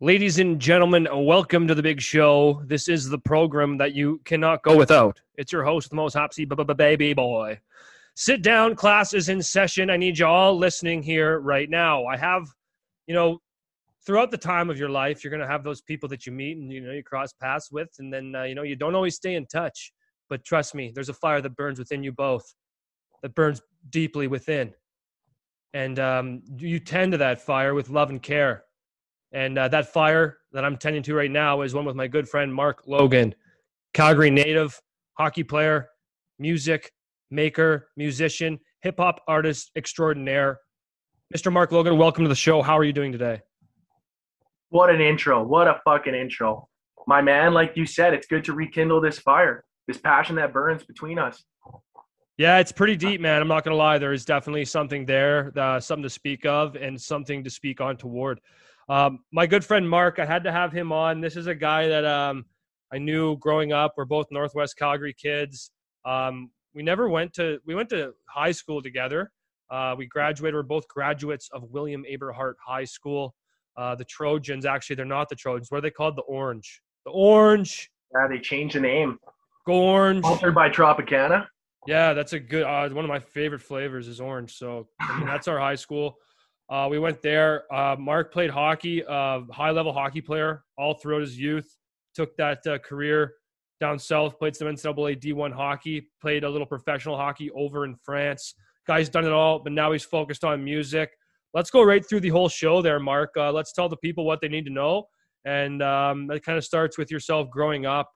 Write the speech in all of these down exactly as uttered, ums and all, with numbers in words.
Ladies and gentlemen, welcome to the big show. This is the program that you cannot go without. It's your host, the most Hopsy Baby Boy. Sit down, class is in session. I need you all listening here right now. I have, you know, throughout the time of your life, you're going to have those people that you meet and, you know, you cross paths with. And then, uh, you know, you don't always stay in touch. But trust me, there's a fire that burns within you both, that burns deeply within. And um, you tend to that fire with love and care. And uh, that fire that I'm tending to right now is one with my good friend, Mark Logan, Calgary native, hockey player, music maker, musician, hip hop artist extraordinaire. Mister Mark Logan, welcome to the show. How are you doing today? What an intro. What a fucking intro. My man, like you said, it's good to rekindle this fire, this passion that burns between us. Yeah, it's pretty deep, man. I'm not going to lie. There is definitely something there, uh, something to speak of and something to speak on toward. Um, my good friend, Mark, I had to have him on. This is a guy that, um, I knew growing up. We're both Northwest Calgary kids. Um, we never went to, we went to high school together. Uh, we graduated. We're both graduates of William Aberhart High School. Uh, the Trojans, actually, they're not the Trojans. What are they called? The Orange, the Orange. Yeah. They changed the name. Go Orange. Altered by Tropicana. Yeah. That's a good, uh, one of my favorite flavors is orange. So I mean, that's our high school. Uh, we went there. Uh, Mark played hockey, uh, high-level hockey player all throughout his youth. Took that uh, career down south, played some N C double A D one hockey, played a little professional hockey over in France. Guy's done it all, but now he's focused on music. Let's go right through the whole show there, Mark. Uh, let's tell the people what they need to know. And um, that kind of starts with yourself growing up.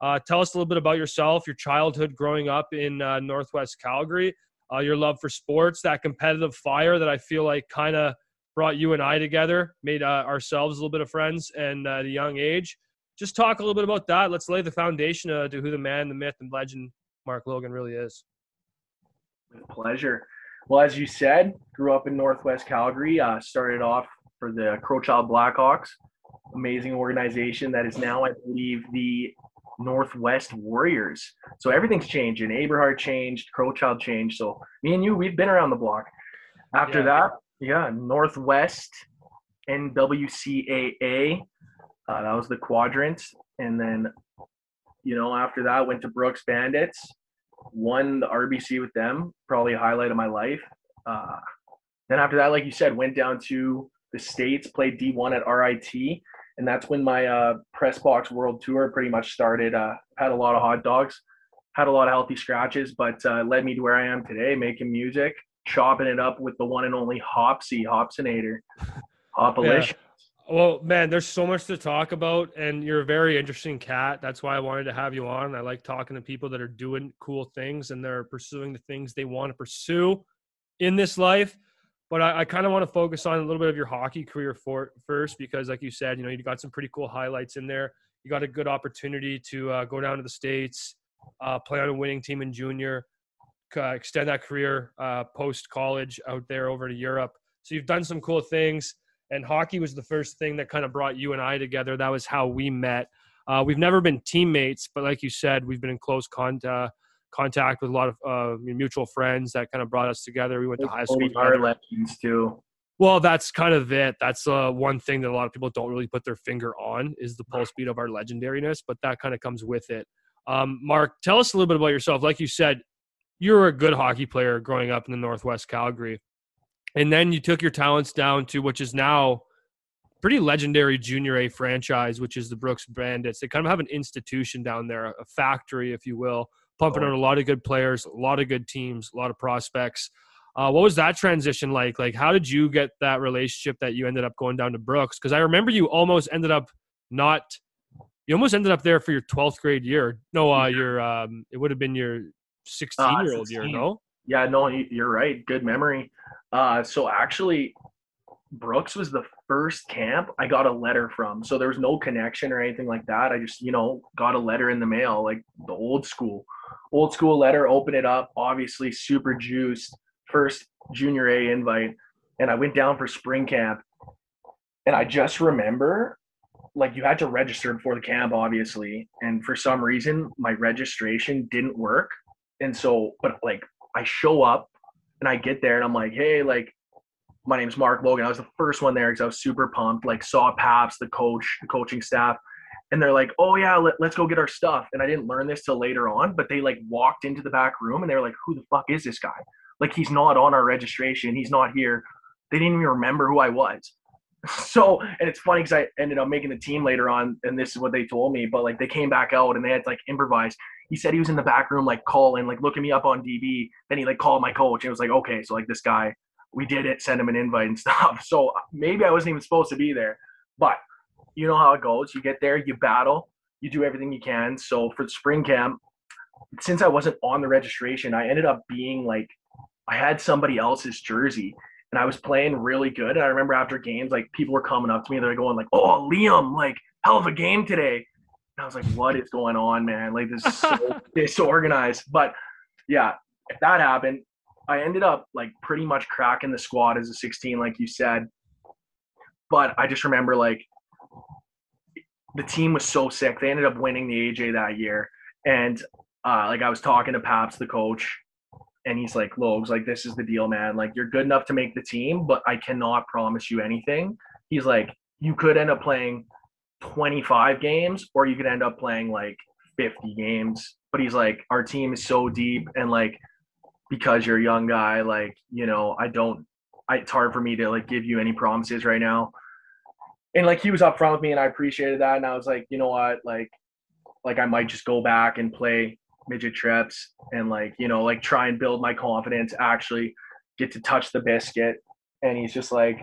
Uh, tell us a little bit about yourself, your childhood growing up in uh, Northwest Calgary. Uh, your love for sports, that competitive fire that I feel like kind of brought you and I together, made uh, ourselves a little bit of friends and uh, at a young age. Just talk a little bit about that. Let's lay the foundation uh, to who the man, the myth, and legend Mark Logan really is. With pleasure. Well, as you said, grew up in Northwest Calgary, uh, started off for the Crowchild Blackhawks, amazing organization that is now, I believe, the Northwest Warriors. So everything's changing. Aberhart changed, Crowchild changed. So me and you, we've been around the block. After yeah. that, yeah, Northwest, N W C A A. Uh, that was the quadrant. And then, you know, after that, went to Brooks Bandits. Won the R B C with them. Probably a highlight of my life. Uh, then after that, like you said, went down to the States, played D one at R I T. And that's when my uh, press box world tour pretty much started. Uh, had a lot of hot dogs, had a lot of healthy scratches, but uh, led me to where I am today, making music, chopping it up with the one and only Hopsy, Hopsinator, Hopalicious. Yeah. Well, man, there's so much to talk about, and you're a very interesting cat. That's why I wanted to have you on. I like talking to people that are doing cool things and they're pursuing the things they want to pursue in this life. But I, I kind of want to focus on a little bit of your hockey career for, first, because like you said, you know, you got some pretty cool highlights in there. You got a good opportunity to uh, go down to the States, uh, play on a winning team in junior, uh, extend that career uh, post-college out there over to Europe. So you've done some cool things, and hockey was the first thing that kind of brought you and I together. That was how we met. Uh, we've never been teammates, but like you said, we've been in close contact. contact with a lot of uh, mutual friends that kind of brought us together. We went to high school. Our legends too. Well, that's kind of it. That's uh, one thing that a lot of people don't really put their finger on is the pulse beat of our legendariness, but that kind of comes with it. Um, Mark, tell us a little bit about yourself. Like you said, you were a good hockey player growing up in the Northwest Calgary. And then you took your talents down to, which is now pretty legendary junior A franchise, which is the Brooks Bandits. They kind of have an institution down there, a factory, if you will, pumping out a lot of good players, a lot of good teams, a lot of prospects. Uh, what was that transition like? Like, how did you get that relationship that you ended up going down to Brooks? Because I remember you almost ended up not – you almost ended up there for your twelfth grade year. No, uh, your um, it would have been your sixteen-year-old uh, year, no? Yeah, no, you're right. Good memory. Uh, so, actually, Brooks was the first camp I got a letter from. So, there was no connection or anything like that. I just, you know, got a letter in the mail, like the old school. Old school letter, open it up, obviously super juiced, first junior A invite. And I went down for spring camp. And I just remember, like, you had to register before the camp, obviously. And for some reason, my registration didn't work. And so, but like, I show up and I get there and I'm like, hey, like, my name's Mark Logan. I was the first one there because I was super pumped, like saw Paps, the coach, the coaching staff. And they're like, oh, yeah, let, let's go get our stuff. And I didn't learn this till later on, but they like walked into the back room and they were like, who the fuck is this guy? Like, he's not on our registration. He's not here. They didn't even remember who I was. So, and it's funny because I ended up making the team later on, and this is what they told me, but like they came back out and they had to like improvise. He said he was in the back room, like calling, like looking me up on D B. Then he like called my coach and it was like, okay, so like this guy, we did it, send him an invite and stuff. So maybe I wasn't even supposed to be there, but you know how it goes. You get there, you battle, you do everything you can. So for spring camp, since I wasn't on the registration, I ended up being like, I had somebody else's jersey. And I was playing really good. And I remember after games, like people were coming up to me. They're going like, oh, Liam, like hell of a game today. And I was like, what is going on, man? Like this is so disorganized. But yeah, if that happened, I ended up like pretty much cracking the squad as a sixteen, like you said. But I just remember like the team was so sick. They ended up winning the A J that year. And uh, like I was talking to Paps, the coach. And he's like, Logs, like, this is the deal, man. Like, you're good enough to make the team, but I cannot promise you anything. He's like, you could end up playing twenty-five games or you could end up playing, like, fifty games. But he's like, our team is so deep. And, like, because you're a young guy, like, you know, I don't – it's hard for me to, like, give you any promises right now. And, like, he was up front with me, and I appreciated that. And I was like, you know what, like, like I might just go back and play – midget trips and like, you know, like try and build my confidence, actually get to touch the biscuit. And he's just like,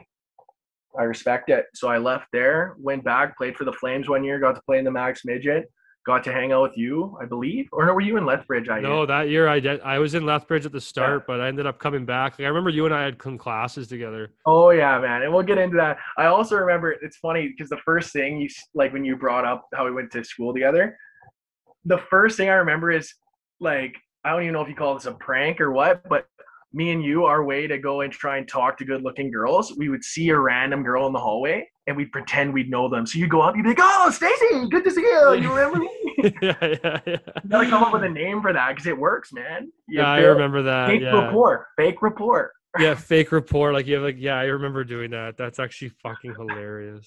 I respect it. So I left there, went back, played for the Flames one year, got to play in the Max Midget, got to hang out with you, I believe. Or no, were you in Lethbridge? I No, did. That year I did. I was in Lethbridge at the start, yeah. But I ended up coming back. Like, I remember you and I had come classes together. Oh yeah, man. And we'll get into that. I also remember, it's funny because the first thing you, like when you brought up how we went to school together, the first thing I remember is, like, I don't even know if you call this a prank or what, but me and you, our way to go and try and talk to good-looking girls, we would see a random girl in the hallway, and we'd pretend we'd know them. So you'd go up, you'd be like, oh, Stacey, good to see you. You remember me? yeah, yeah, yeah. You gotta come up with a name for that because it works, man. You yeah, I remember that. Fake yeah. rapport. Fake rapport. yeah, fake rapport. Like, you have, like, yeah, I remember doing that. That's actually fucking hilarious.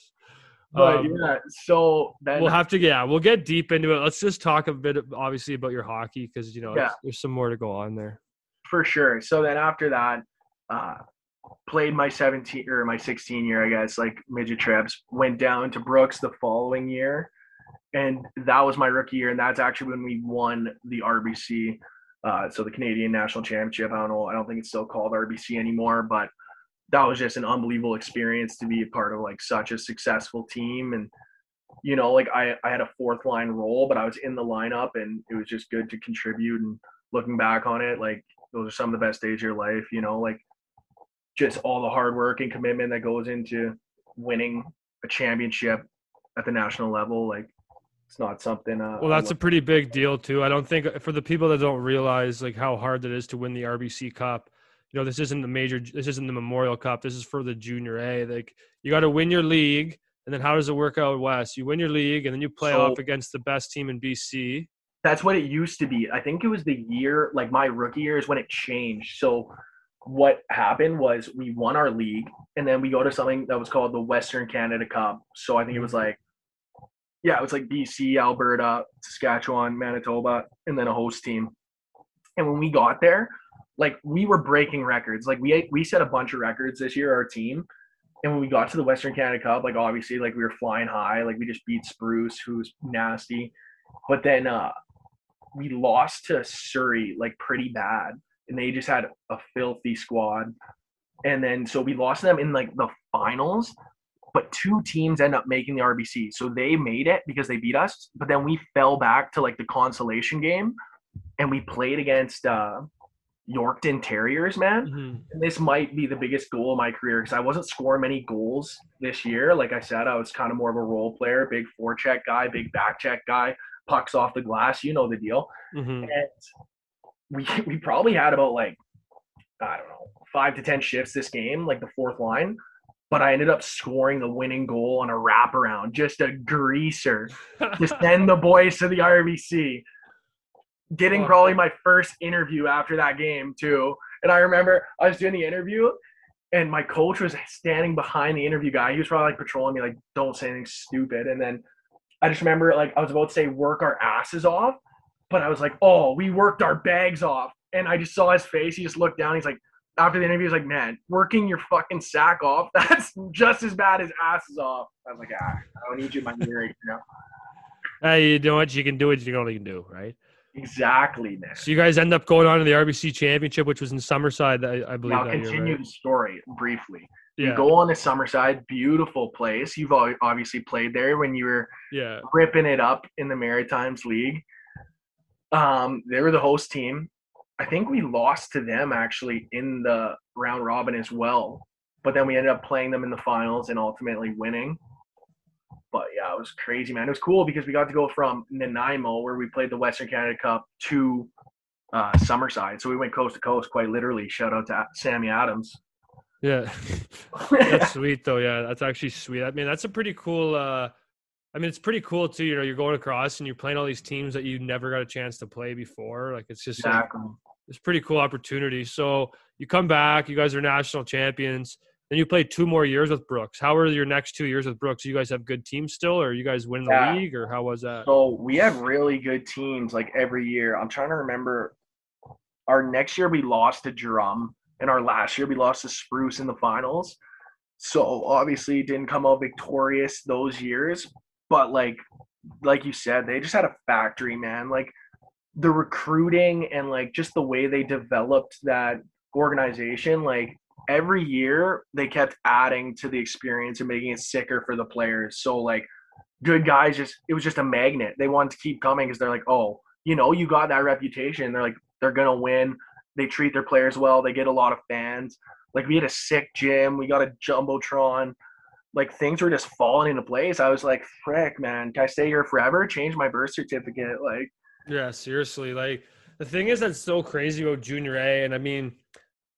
But um, yeah, so then we'll have to yeah we'll get deep into it. Let's just talk a bit obviously about your hockey because you know yeah. there's some more to go on there for sure. So then after that, uh played my seventeen or my sixteen year, I guess, like midget trips, went down to Brooks the following year, and that was my rookie year, and that's actually when we won the R B C, uh so the Canadian National Championship. I don't know I don't think it's still called R B C anymore, but that was just an unbelievable experience to be a part of, like, such a successful team. And, you know, like I, I had a fourth line role, but I was in the lineup and it was just good to contribute. And looking back on it, like those are some of the best days of your life, you know, like just all the hard work and commitment that goes into winning a championship at the national level. Like, it's not something. Uh, well, that's a pretty big deal too. I don't think, for the people that don't realize like how hard it is to win the R B C Cup, you know, this isn't the major, this isn't the Memorial Cup. This is for the junior A. Like, you got to win your league. And then how does it work out west? You win your league and then you play so, off against the best team in B C. That's what it used to be. I think it was the year, like my rookie year is when it changed. So what happened was we won our league and then we go to something that was called the Western Canada Cup. So I think it was like, yeah, it was like B C, Alberta, Saskatchewan, Manitoba, and then a host team. And when we got there, like we were breaking records. Like we we set a bunch of records this year, our team. And when we got to the Western Canada Cup, like obviously like we were flying high. Like we just beat Spruce, who's nasty. But then uh, we lost to Surrey like pretty bad. And they just had a filthy squad. And then so we lost them in like the finals. But two teams end up making the R B C. So they made it because they beat us. But then we fell back to like the consolation game. And we played against uh, – Yorkton Terriers, man. Mm-hmm. And this might be the biggest goal of my career because I wasn't scoring many goals this year. Like I said, I was kind of more of a role player, big forecheck guy, big backcheck guy, pucks off the glass, you know the deal. Mm-hmm. And we we probably had about like, I don't know, five to ten shifts this game, like the fourth line. But I ended up scoring the winning goal on a wraparound, just a greaser to send the boys to the R B C. Getting probably my first interview after that game too. And I remember I was doing the interview And my coach was standing behind the interview guy. He was probably like patrolling me, like, don't say anything stupid. And then I just remember, like, I was about to say work our asses off, but I was like, oh, we worked our bags off. And I just saw his face. He just looked down. He's like, after the interview, he's like, man, working your fucking sack off, that's just as bad as asses off. I was like, ah, I don't need you in my ear, you know? Hey, you know what? You can do what you know you can do, right? Exactly, man. So you guys end up going on to the R B C Championship, which was in Summerside, I, I believe. I'll continue year, right? the story briefly. Yeah. You go on to Summerside, beautiful place. You've obviously played there when you were yeah. ripping it up in the Maritimes League. Um, they were the host team. I think we lost to them actually in the round robin as well, but then we ended up playing them in the finals and ultimately winning. But yeah, it was crazy, man. It was cool because we got to go from Nanaimo, where we played the Western Canada Cup, to uh, Summerside. So we went coast to coast, quite literally. Shout out to Sammy Adams. Yeah, that's sweet though. Yeah, that's actually sweet. I mean, that's a pretty cool. Uh, I mean, it's pretty cool too. You know, you're going across and you're playing all these teams that you never got a chance to play before. Like, it's just exactly. like, it's a pretty cool opportunity. So you come back, you guys are national champions. Then you played two more years with Brooks. How were your next two years with Brooks? You guys have good teams still, or you guys win the yeah. league, or how was that? So we have really good teams like every year. I'm trying to remember. Our next year we lost to Drum, and our last year we lost to Spruce in the finals. So obviously didn't come out victorious those years. But like, like you said, they just had a factory, man. Like the recruiting and like just the way they developed that organization, like. Every year they kept adding to the experience and making it sicker for the players. So like good guys, just, it was just a magnet. They wanted to keep coming because they're like, oh, you know, you got that reputation. They're like, they're going to win. They treat their players well. They get a lot of fans. Like we had a sick gym. We got a Jumbotron. Like things were just falling into place. I was like, frick, man, can I stay here forever? Change my birth certificate. Like, yeah, seriously. Like the thing is, that's so crazy about junior A. And I mean,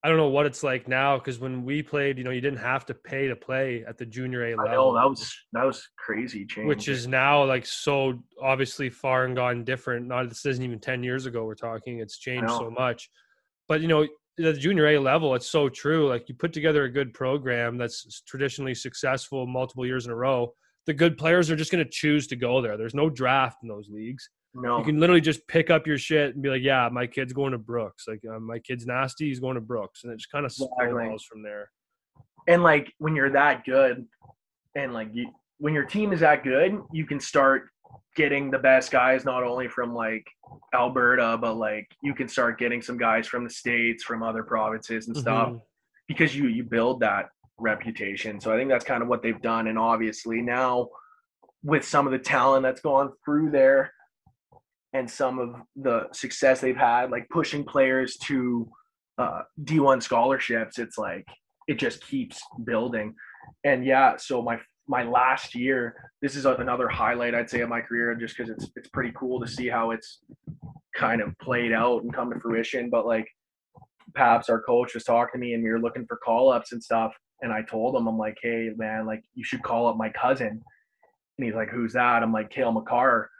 I don't know what it's like now, because when we played, you know, you didn't have to pay to play at the junior A level. I know, that was that was crazy change. Which is now like so obviously far and gone different. Not this isn't even ten years ago we're talking. It's changed so much. But you know, the junior A level, it's so true. Like you put together a good program that's traditionally successful multiple years in a row, the good players are just going to choose to go there. There's no draft in those leagues. No. You can literally just pick up your shit and be like, yeah, my kid's going to Brooks. Like, uh, my kid's nasty, he's going to Brooks. And it just kind of spirals from there. And, like, when you're that good and, like, you, when your team is that good, you can start getting the best guys not only from, like, Alberta, but, like, you can start getting some guys from the States, from other provinces and stuff mm-hmm. because you you build that reputation. So I think that's kind of what they've done. And, obviously, now with some of the talent that's gone through there, and some of the success they've had, like pushing players to uh, D one scholarships, it's like it just keeps building. And, yeah, so my my last year, this is another highlight, I'd say, of my career, just because it's it's pretty cool to see how it's kind of played out and come to fruition. But, like, Paps, our coach, was talking to me, and we were looking for call-ups and stuff. And I told him, I'm like, hey, man, like, you should call up my cousin. And he's like, who's that? I'm like, Cale Makar.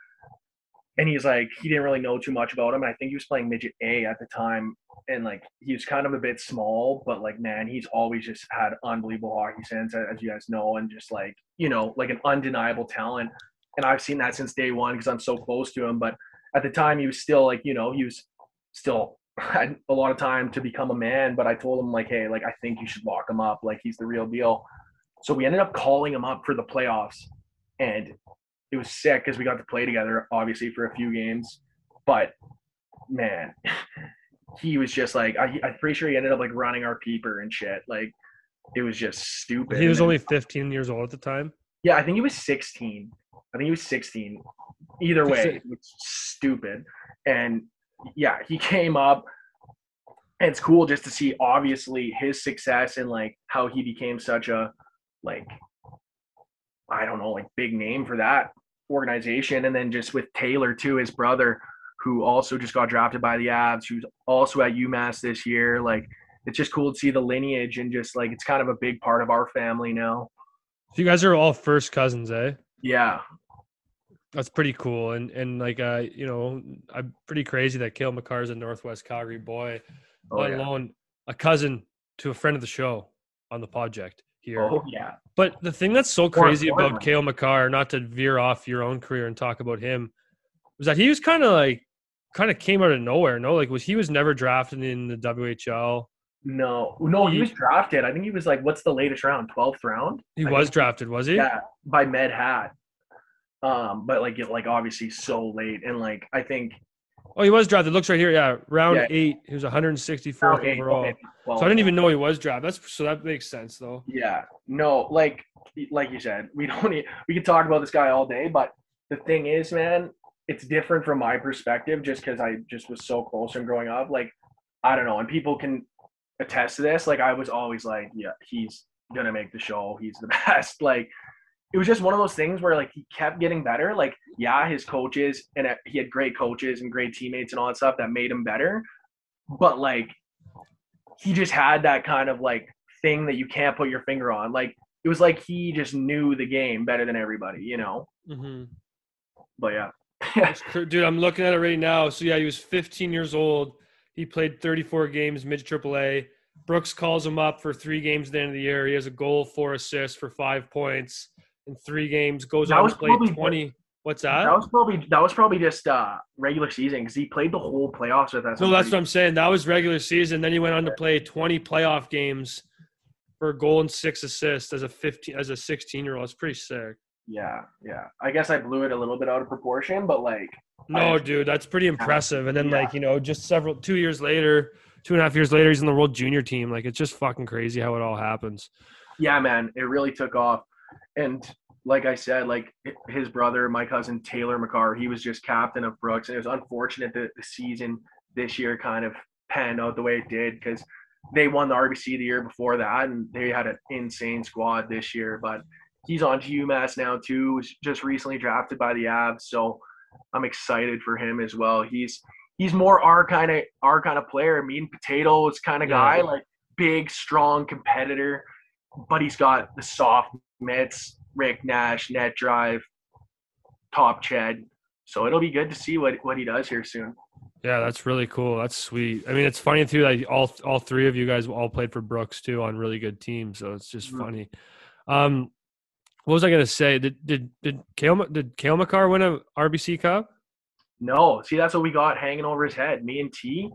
And he's like, he didn't really know too much about him. I think he was playing midget A at the time. And, like, he was kind of a bit small. But, like, man, he's always just had unbelievable hockey sense, as you guys know. And just, like, you know, like an undeniable talent. And I've seen that since day one because I'm so close to him. But at the time, he was still, like, you know, he was still had a lot of time to become a man. But I told him, like, hey, like, I think you should lock him up. Like, he's the real deal. So we ended up calling him up for the playoffs. And – it was sick because we got to play together, obviously, for a few games. But, man, he was just like – I'm pretty sure he ended up, like, running our peeper and shit. Like, it was just stupid. He was and only fifteen years old at the time? Yeah, I think he was sixteen. I think he was sixteen. Either way, it was stupid. And, yeah, he came up. And it's cool just to see, obviously, his success and, like, how he became such a, like – I don't know, like big name for that organization. And then just with Taylor too, his brother, who also just got drafted by the Avs, who's also at UMass this year. Like, it's just cool to see the lineage and just like, it's kind of a big part of our family now. So you guys are all first cousins, eh? Yeah. That's pretty cool. And, and like, uh, you know, I'm pretty crazy that Cale Makar is a Northwest Calgary boy, oh, let yeah. alone a cousin to a friend of the show. on the project here. Oh, yeah. But the thing that's so crazy or, or, about Cale Makar, not to veer off your own career and talk about him, was that he was kind of like, kind of came out of nowhere, no? Like, was he was never drafted in the W H L. No. No, he, he was drafted. I think he was like, what's the latest round? twelfth round? He I was think, drafted, was he? Yeah, by Med Hat. Um, but like, it, like obviously so late. And like, I think. Oh, he was drafted. It looks right here. Yeah. Round yeah. eight. He was one hundred sixty-fourth round overall. Eight, well, so I didn't even know he was drafted. That's so that makes sense though. Yeah. No, like, like you said, we don't need, we could talk about this guy all day, but the thing is, man, it's different from my perspective just because I just was so close from growing up. Like, I don't know. And people can attest to this. Like, I was always like, yeah, he's going to make the show. He's the best. Like, it was just one of those things where, like, he kept getting better. Like, yeah, his coaches – and he had great coaches and great teammates and all that stuff that made him better. But, like, he just had that kind of, like, thing that you can't put your finger on. Like, it was like he just knew the game better than everybody, you know? Mm-hmm. But, yeah. Dude, I'm looking at it right now. So, yeah, he was fifteen years old. He played thirty-four games, mid-triple A. Brooks calls him up for three games at the end of the year. He has a goal, four assists for five points. In three games, goes that on to play twenty. What's that? That was probably that was probably just uh, regular season because he played the whole playoffs with us. No, that's what I'm saying. That was regular season. Then he went on to play twenty playoff games for a goal and six assists as a fifteen as a sixteen year old. It's pretty sick. Yeah, yeah. I guess I blew it a little bit out of proportion, but like. No, dude, that's pretty impressive. And then yeah. like you know, just several two years later, two and a half years later, he's in the World Junior team. Like it's just fucking crazy how it all happens. Yeah, man, it really took off. And like I said, like his brother, my cousin, Taylor Makar, he was just captain of Brooks. And it was unfortunate that the season this year kind of panned out the way it did because they won the R B C the year before that. And they had an insane squad this year. But he's on to UMass now too. Was just recently drafted by the Avs. So I'm excited for him as well. He's he's more our kind of our kind of player, meat and potatoes kind of guy, yeah. like big, strong competitor. But he's got the soft mitts, Rick Nash, net drive, top Chad. So it'll be good to see what, what he does here soon. Yeah, that's really cool. That's sweet. I mean, it's funny too that like all all three of you guys all played for Brooks too on really good teams. So it's just mm-hmm. funny. Um, what was I gonna say? Did did did Cale did Cale Makar win a R B C Cup? No. See, that's what we got hanging over his head. Me and T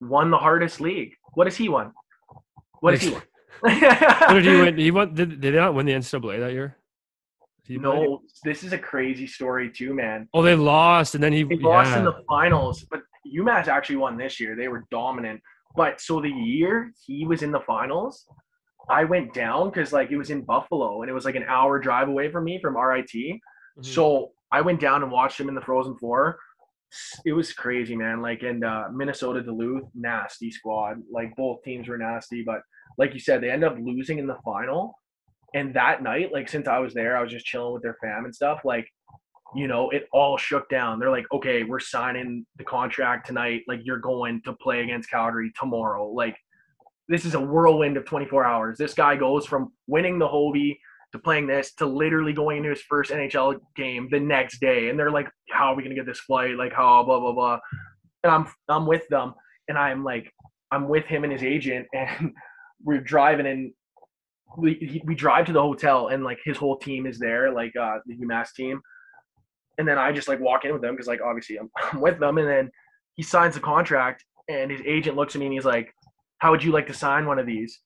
won the hardest league. What has he won? What has he won? Did he win? He won. Did, did they not win the N C double A that year? No, this is a crazy story too, man. Oh, they lost, and then he they yeah. lost in the finals. But UMass actually won this year. They were dominant. But so the year he was in the finals, I went down because like it was in Buffalo, and it was like an hour drive away from me from R I T. Mm-hmm. So I went down and watched him in the Frozen Four. It was crazy, man. Like and uh, Minnesota Duluth, nasty squad. Like both teams were nasty, but. Like you said, they ended up losing in the final. And that night, like, since I was there, I was just chilling with their fam and stuff. Like, you know, it all shook down. They're like, okay, we're signing the contract tonight. Like, you're going to play against Calgary tomorrow. Like, this is a whirlwind of twenty-four hours. This guy goes from winning the Hobie to playing this to literally going into his first N H L game the next day. And they're like, how are we going to get this flight? Like, how, blah, blah, blah. And I'm, I'm with them. And I'm like, I'm with him and his agent. And we're driving and we we drive to the hotel and like his whole team is there, like uh, the UMass team. And then I just like walk in with them because like obviously I'm, I'm with them. And then he signs the contract and his agent looks at me and he's like, how would you like to sign one of these?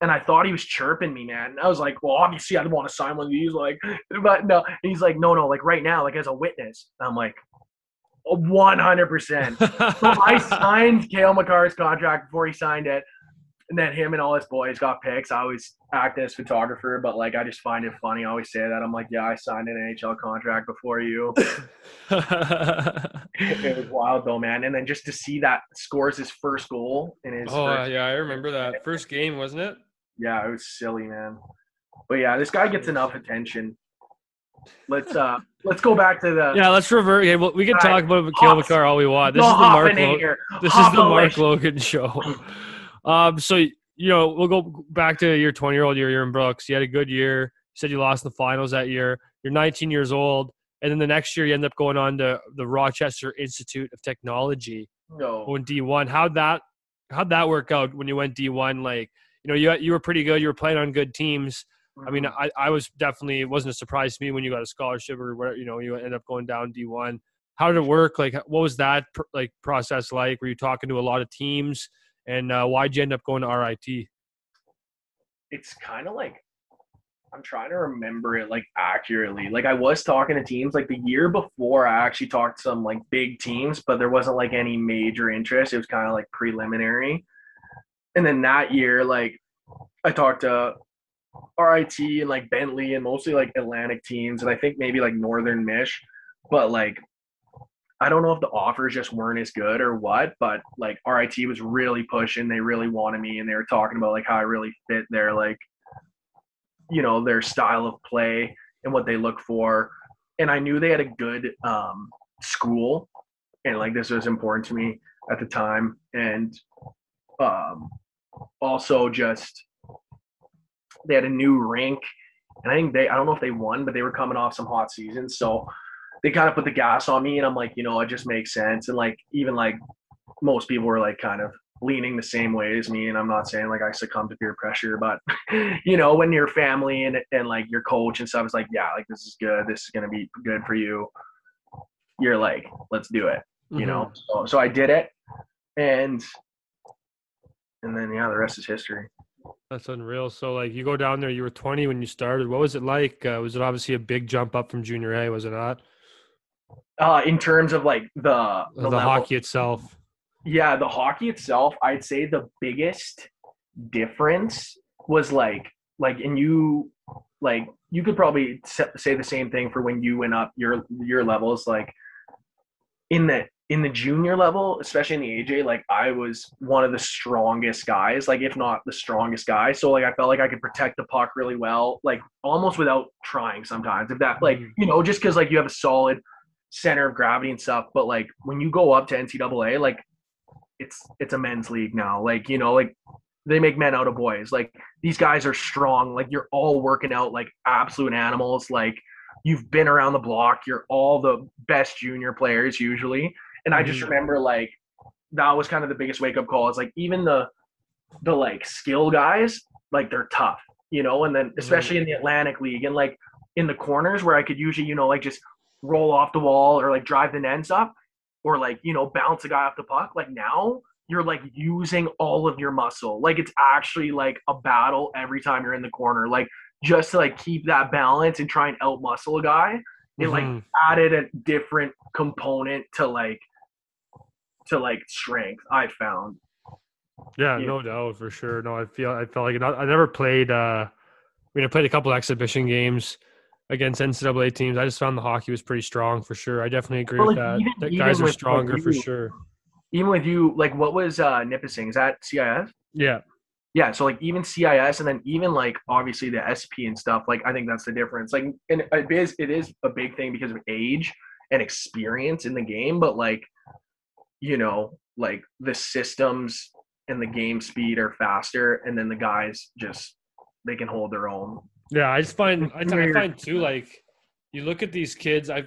And I thought he was chirping me, man. And I was like, well, obviously I don't want to sign one of these. Like, but no. And he's like, no, no, like right now, like as a witness. And I'm like, one hundred percent. So I signed Cale Makar's contract before he signed it. And then him and all his boys got pics. I always act as photographer, but, like, I just find it funny. I always say that. I'm like, yeah, I signed an N H L contract before you. It was wild, though, man. And then just to see that scores his first goal in his Oh, first- yeah, I remember that. First game, wasn't it? Yeah, it was silly, man. But, yeah, this guy gets enough attention. Let's uh, let's go back to the. Yeah, let's revert. Yeah, well, we can talk about Cale Makar all we want. This is the Mark Logan. This is the Mark Logan show. Um, so, you know, we'll go back to your twenty-year-old year. You're in Brooks. You had a good year. You said you lost in the finals that year. You're nineteen years old. And then the next year you end up going on to the Rochester Institute of Technology. No. Going D one. How'd that, how'd that work out when you went D one? Like, you know, you you were pretty good. You were playing on good teams. I mean, I, I was definitely, it wasn't a surprise to me when you got a scholarship or whatever, you know, you ended up going down D one. How did it work? Like, what was that pr- like process like? Were you talking to a lot of teams? And uh, why'd you end up going to R I T? It's kind of like, I'm trying to remember it like accurately. Like I was talking to teams like the year before. I actually talked to some like big teams, but there wasn't like any major interest. It was kind of like preliminary. And then that year, like I talked to R I T and like Bentley and mostly like Atlantic teams, and I think maybe like Northern Mich, but like I don't know if the offers just weren't as good or what, but like R I T was really pushing. They really wanted me, and they were talking about like how I really fit their like, you know, their style of play and what they look for. And I knew they had a good um, school, and like this was important to me at the time. And um, also just they had a new rink, and I think they, I don't know if they won, but they were coming off some hot seasons. So they kind of put the gas on me, and I'm like, you know, it just makes sense. And like, even like most people were like kind of leaning the same way as me. And I'm not saying like I succumbed to peer pressure, but you know, when your family and, and like your coach and stuff is like, yeah, like this is good. This is going to be good for you. You're like, let's do it. Mm-hmm. You know? So, so I did it. And, and then, yeah, the rest is history. That's unreal. So like you go down there, you were twenty when you started. What was it like? Uh, was it obviously a big jump up from junior A? Was it not? Uh, in terms of like the, the, the level. Hockey itself. Yeah, the hockey itself, I'd say the biggest difference was like, like, and you, like, you could probably say the same thing for when you went up your, your levels, like in the, in the junior level, especially in the A J, like I was one of the strongest guys, like if not the strongest guy. So like, I felt like I could protect the puck really well, like almost without trying sometimes, if that, like, you know, just cause like you have a solid center of gravity and stuff. But like when you go up to N C double A, like, it's it's a men's league now. Like, you know, like they make men out of boys. Like these guys are strong. Like you're all working out like absolute animals. Like you've been around the block. You're all the best junior players usually. And I just remember like that was kind of the biggest wake up call. It's like even the the like skill guys, like they're tough, you know, and then especially in the Atlantic League and like in the corners where I could usually, you know, like just roll off the wall or like drive the nets up, or like, you know, bounce a guy off the puck. Like now you're like using all of your muscle. Like it's actually like a battle every time you're in the corner, like just to like keep that balance and try and out muscle a guy. It mm-hmm. like added a different component to like, to like strength, I found. Yeah, yeah. No doubt for sure. No, I feel, I felt like it. I never played, uh, I mean, I played a couple exhibition games against N C double A teams. I just found the hockey was pretty strong for sure. I definitely agree well, with like, that. Even, that even guys are stronger you, for sure. Even with you, like what was uh, Nipissing? Is that C I S? Yeah. Yeah. So like even C I S and then even like obviously the S P and stuff, like I think that's the difference. Like, and it is, it is a big thing because of age and experience in the game, but like, you know, like the systems and the game speed are faster. And then the guys just, they can hold their own. Yeah, I just find I, I find too like you look at these kids. I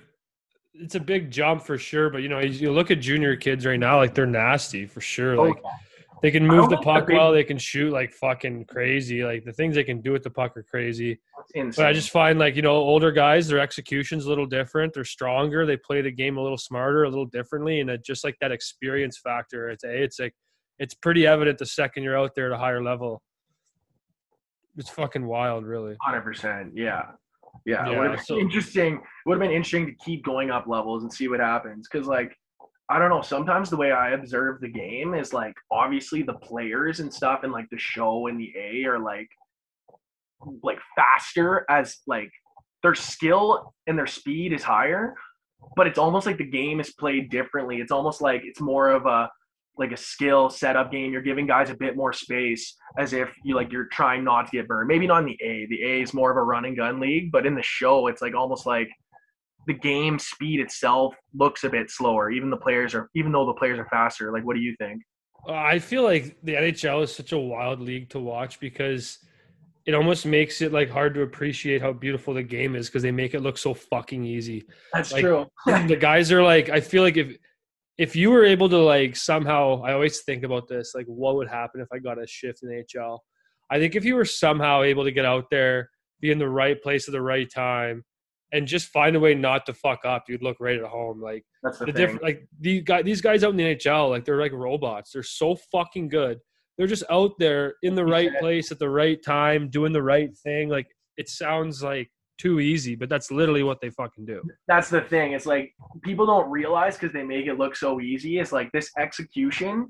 it's a big jump for sure, but you know you look at junior kids right now, like they're nasty for sure. Like they can move the puck well, they can shoot like fucking crazy. Like the things they can do with the puck are crazy. But I just find like you know older guys, their execution's a little different. They're stronger. They play the game a little smarter, a little differently, and it, just like that experience factor. It's a it's like it's pretty evident the second you're out there at a higher level. It's fucking wild, really. one hundred percent, yeah. Yeah, yeah it would have been so, interesting. It would have been interesting to keep going up levels and see what happens. Because, like, I don't know, sometimes the way I observe the game is, like, obviously the players and stuff and, like, the show and the A are, like, like faster as, like, their skill and their speed is higher. But it's almost like the game is played differently. It's almost like it's more of a – like a skill setup game. You're giving guys a bit more space as if you like, you're trying not to get burned. Maybe not in the A, the A is more of a run and gun league, but in the show, it's like almost like the game speed itself looks a bit slower. Even the players are, even though the players are faster. Like, what do you think? Uh, I feel like the N H L is such a wild league to watch because it almost makes it like hard to appreciate how beautiful the game is. Cause they make it look so fucking easy. That's like, true. The guys are like, I feel like if, If you were able to like somehow, I always think about this, like what would happen if I got a shift in N H L? I think if you were somehow able to get out there, be in the right place at the right time, and just find a way not to fuck up, you'd look right at home. Like that's the, the different, like these guys, these guys out in the N H L, like they're like robots. They're so fucking good. They're just out there in the right yeah. place at the right time, doing the right thing. Like it sounds like too easy, but that's literally what they fucking do. That's the thing. It's like people don't realize because they make it look so easy. It's like this execution.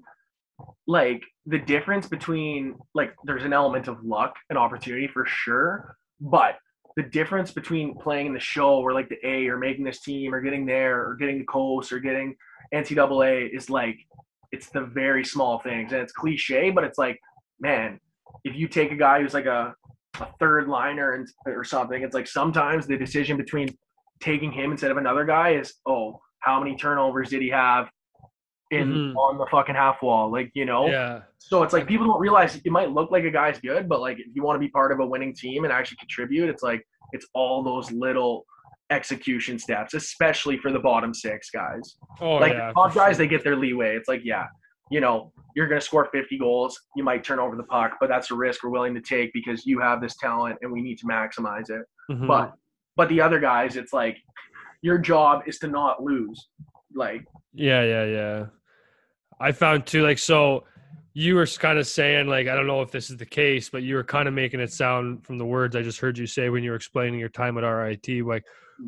Like the difference between, like, there's an element of luck and opportunity for sure, but the difference between playing in the show or like the A or making this team or getting there or getting the coast or getting N C double A is like, it's the very small things. And it's cliche, but it's like, man, if you take a guy who's like a, a third liner and or something, it's like sometimes the decision between taking him instead of another guy is, oh, how many turnovers did he have in mm-hmm. on the fucking half wall, like, you know? Yeah. So it's like people don't realize it might look like a guy's good, but like if you want to be part of a winning team and actually contribute, it's like it's all those little execution steps, especially for the bottom six guys. Oh, like yeah, the top guys, sure. They get their leeway. It's like, yeah, you know, you're going to score fifty goals. You might turn over the puck, but that's a risk we're willing to take because you have this talent and we need to maximize it. Mm-hmm. But but the other guys, it's like your job is to not lose. Like, yeah, yeah, yeah. I found too, like, so you were kind of saying, like, I don't know if this is the case, but you were kind of making it sound from the words I just heard you say when you were explaining your time at R I T, like,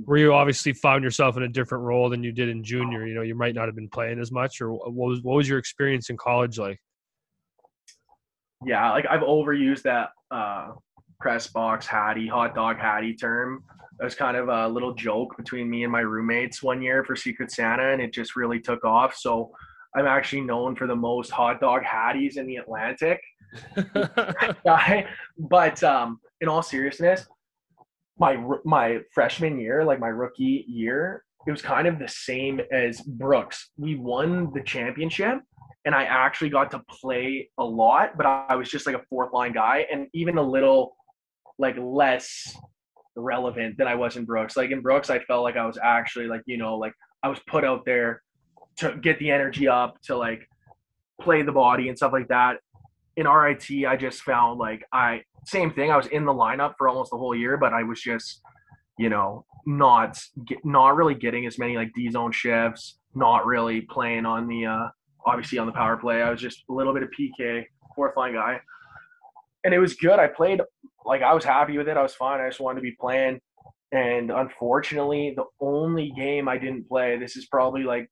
where you obviously found yourself in a different role than you did in junior. You know, you might not have been playing as much, or what was what was your experience in college like? Yeah, like I've overused that uh, press box Hattie, hot dog Hattie term. It was kind of a little joke between me and my roommates one year for Secret Santa, and it just really took off. So I'm actually known for the most hot dog Hatties in the Atlantic. But um, in all seriousness, my my freshman year, like my rookie year, it was kind of the same as Brooks. We won the championship, and I actually got to play a lot, but I was just like a fourth-line guy and even a little like less – relevant than I was in Brooks. Like in Brooks, I felt like I was actually like, you know, like I was put out there to get the energy up, to like play the body and stuff like that. In R I T, I just found like I same thing. I was in the lineup for almost the whole year, but I was just, you know, not get, not really getting as many like D zone shifts, not really playing on the uh obviously on the power play. I was just a little bit of P K, fourth line guy. And it was good. I played Like, I was happy with it. I was fine. I just wanted to be playing. And unfortunately, the only game I didn't play, this is probably, like,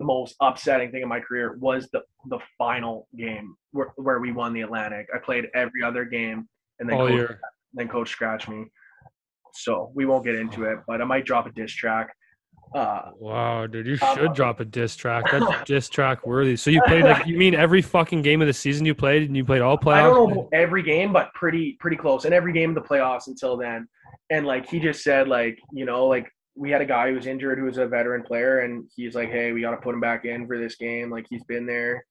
the most upsetting thing in my career, was the, the final game where, where we won the Atlantic. I played every other game, and then, oh, coach, yeah. then coach scratched me. So, we won't get into it, but I might drop a diss track. Uh, wow, dude, you should um, drop a diss track. That's diss track worthy. So you played like you mean every fucking game of the season you played, and you played all playoffs? I don't know every game, but pretty pretty close, and every game of the playoffs until then. And like he just said, like, you know, like we had a guy who was injured who was a veteran player, and he's like, hey, we got to put him back in for this game. Like he's been there,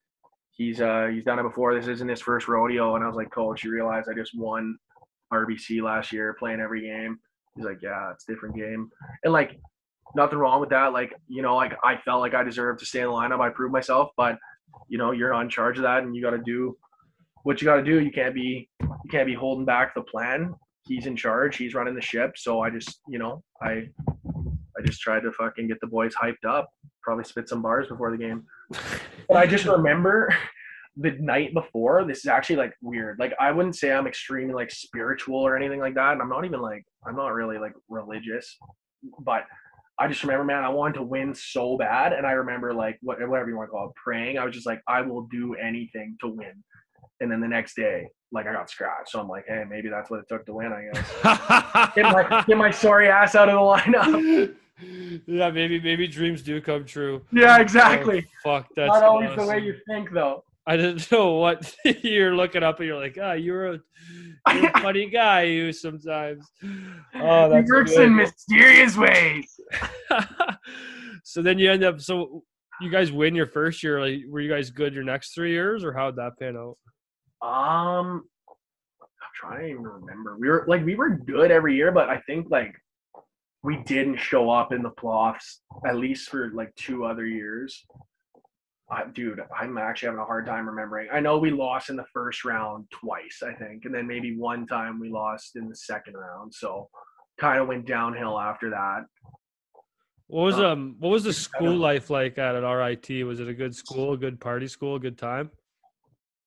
he's uh he's done it before. This isn't his first rodeo. And I was like, coach, you realize I just won R B C last year playing every game. He's like, yeah, it's a different game, and like. Nothing wrong with that. Like, you know, like I felt like I deserved to stay in the lineup. I proved myself, but you know, you're in charge of that and you got to do what you got to do. You can't be, you can't be holding back the plan. He's in charge. He's running the ship. So I just, you know, I, I just tried to fucking get the boys hyped up, probably spit some bars before the game. But I just remember the night before, this is actually like weird. Like I wouldn't say I'm extremely like spiritual or anything like that. And I'm not even like, I'm not really like religious, but I just remember, man, I wanted to win so bad. And I remember, like, what, whatever you want to call it, praying. I was just like, I will do anything to win. And then the next day, like, I got scratched. So I'm like, hey, maybe that's what it took to win, I guess. get, my, get my sorry ass out of the lineup. Yeah, maybe maybe dreams do come true. Yeah, exactly. Oh, fuck, that's not always awesome. The way you think, though. I didn't know what you're looking up and you're like, ah, oh, you're a, you're a funny guy, you sometimes. Oh, that's he works good. In mysterious ways. So then you end up, so you guys win your first year. Like, were you guys good your next three years or how'd that pan out? Um, I'm trying to even remember. We were like, we were good every year, but I think like we didn't show up in the playoffs at least for like two other years. Uh, dude, I'm actually having a hard time remembering. I know we lost in the first round twice, I think, and then maybe one time we lost in the second round. So kind of went downhill after that. What was um, um what was the school life like at an R I T? Was it a good school, a good party school, a good time?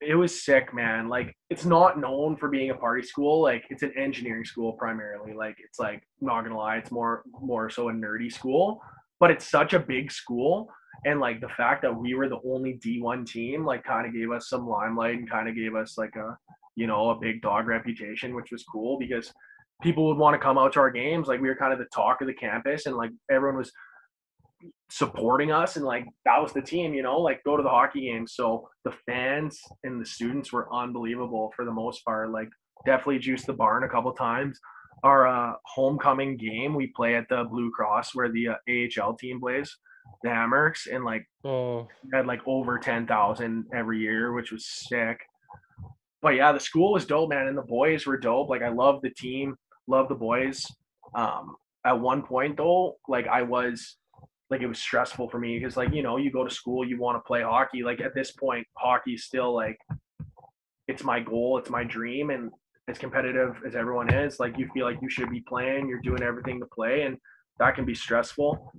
It was sick, man. Like, it's not known for being a party school. Like, it's an engineering school primarily. Like, it's like, I'm not gonna lie, it's more more so a nerdy school, but it's such a big school. And like the fact that we were the only D one team, like, kind of gave us some limelight and kind of gave us like a, you know, a big dog reputation, which was cool because people would want to come out to our games. Like, we were kind of the talk of the campus, and like everyone was supporting us, and like that was the team, you know, like, go to the hockey game. So the fans and the students were unbelievable for the most part. Like, definitely juiced the barn a couple times. Our uh, homecoming game, we play at the Blue Cross where the uh, A H L team plays, the Amherst, and like oh. had like over ten thousand every year, which was sick. But yeah, the school was dope, man, and the boys were dope. Like, I love the team, love the boys. Um, at one point though, like I was, like it was stressful for me because, like, you know, you go to school, you want to play hockey. Like, at this point, hockey's still like, it's my goal, it's my dream, and as competitive as everyone is, like, you feel like you should be playing, you're doing everything to play, and that can be stressful.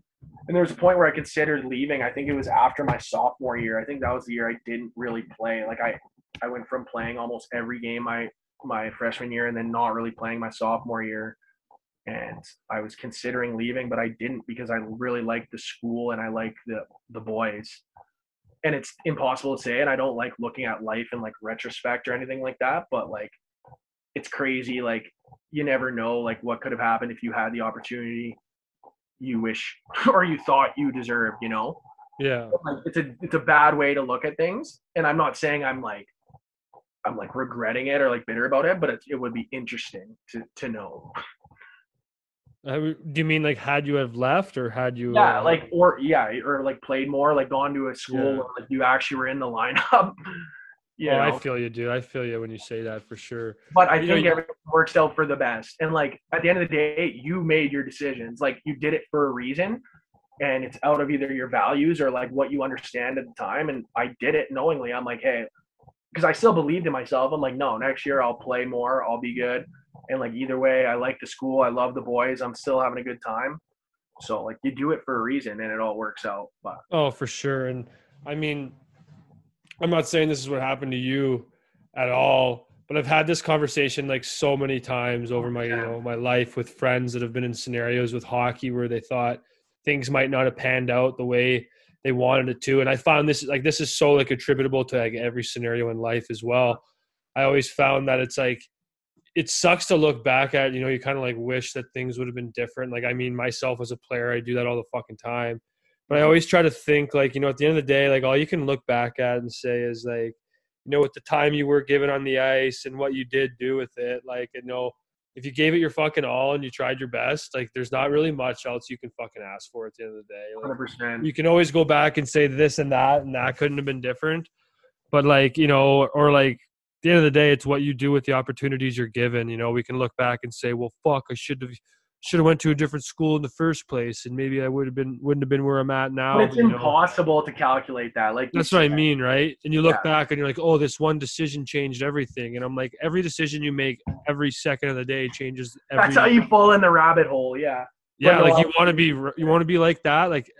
And there was a point where I considered leaving. I think it was after my sophomore year. I think that was the year I didn't really play. Like, I, I went from playing almost every game my, my freshman year and then not really playing my sophomore year. And I was considering leaving, but I didn't because I really liked the school and I liked the, the boys. And it's impossible to say, and I don't like looking at life in like retrospect or anything like that, but like, it's crazy. Like, you never know like what could have happened if you had the opportunity you wish or you thought you deserved, you know? Yeah. Like, it's a it's a bad way to look at things. And I'm not saying I'm like I'm like regretting it or like bitter about it, but it, it would be interesting to to know. Do you mean like had you have left or had you yeah uh, like or yeah or like played more, like gone to a school yeah. where like you actually were in the lineup? Yeah, oh, I feel you, dude. I feel you when you say that for sure. But I think everything works out for the best. And like at the end of the day, you made your decisions. Like, you did it for a reason, and it's out of either your values or like what you understand at the time. And I did it knowingly. I'm like, hey, because I still believed in myself. I'm like, no, next year I'll play more. I'll be good. And like either way, I like the school. I love the boys. I'm still having a good time. So like, you do it for a reason, and it all works out. But oh, for sure. And I mean, I'm not saying this is what happened to you at all, but I've had this conversation like so many times over my, you know, my life with friends that have been in scenarios with hockey where they thought things might not have panned out the way they wanted it to. And I found this, like, this is so like attributable to like every scenario in life as well. I always found that it's like, it sucks to look back at, you know, you kind of like wish that things would have been different. Like, I mean, myself as a player, I do that all the fucking time. But I always try to think, like, you know, at the end of the day, like, all you can look back at and say is, like, you know, with the time you were given on the ice and what you did do with it, like, you know, if you gave it your fucking all and you tried your best, like, there's not really much else you can fucking ask for at the end of the day. Like, one hundred percent. You can always go back and say this and that, and that couldn't have been different. But, like, you know, or, like, at the end of the day, it's what you do with the opportunities you're given. You know, we can look back and say, well, fuck, I should have – should have went to a different school in the first place, and maybe I would have been wouldn't have been where I'm at now. But it's impossible know. to calculate that. Like, that's what I mean, right? And you look yeah. back and you're like, oh, this one decision changed everything. And I'm like, every decision you make, every second of the day changes everything. That's how you fall in the rabbit hole, yeah. Yeah, like, like you want to be you want to be like that, like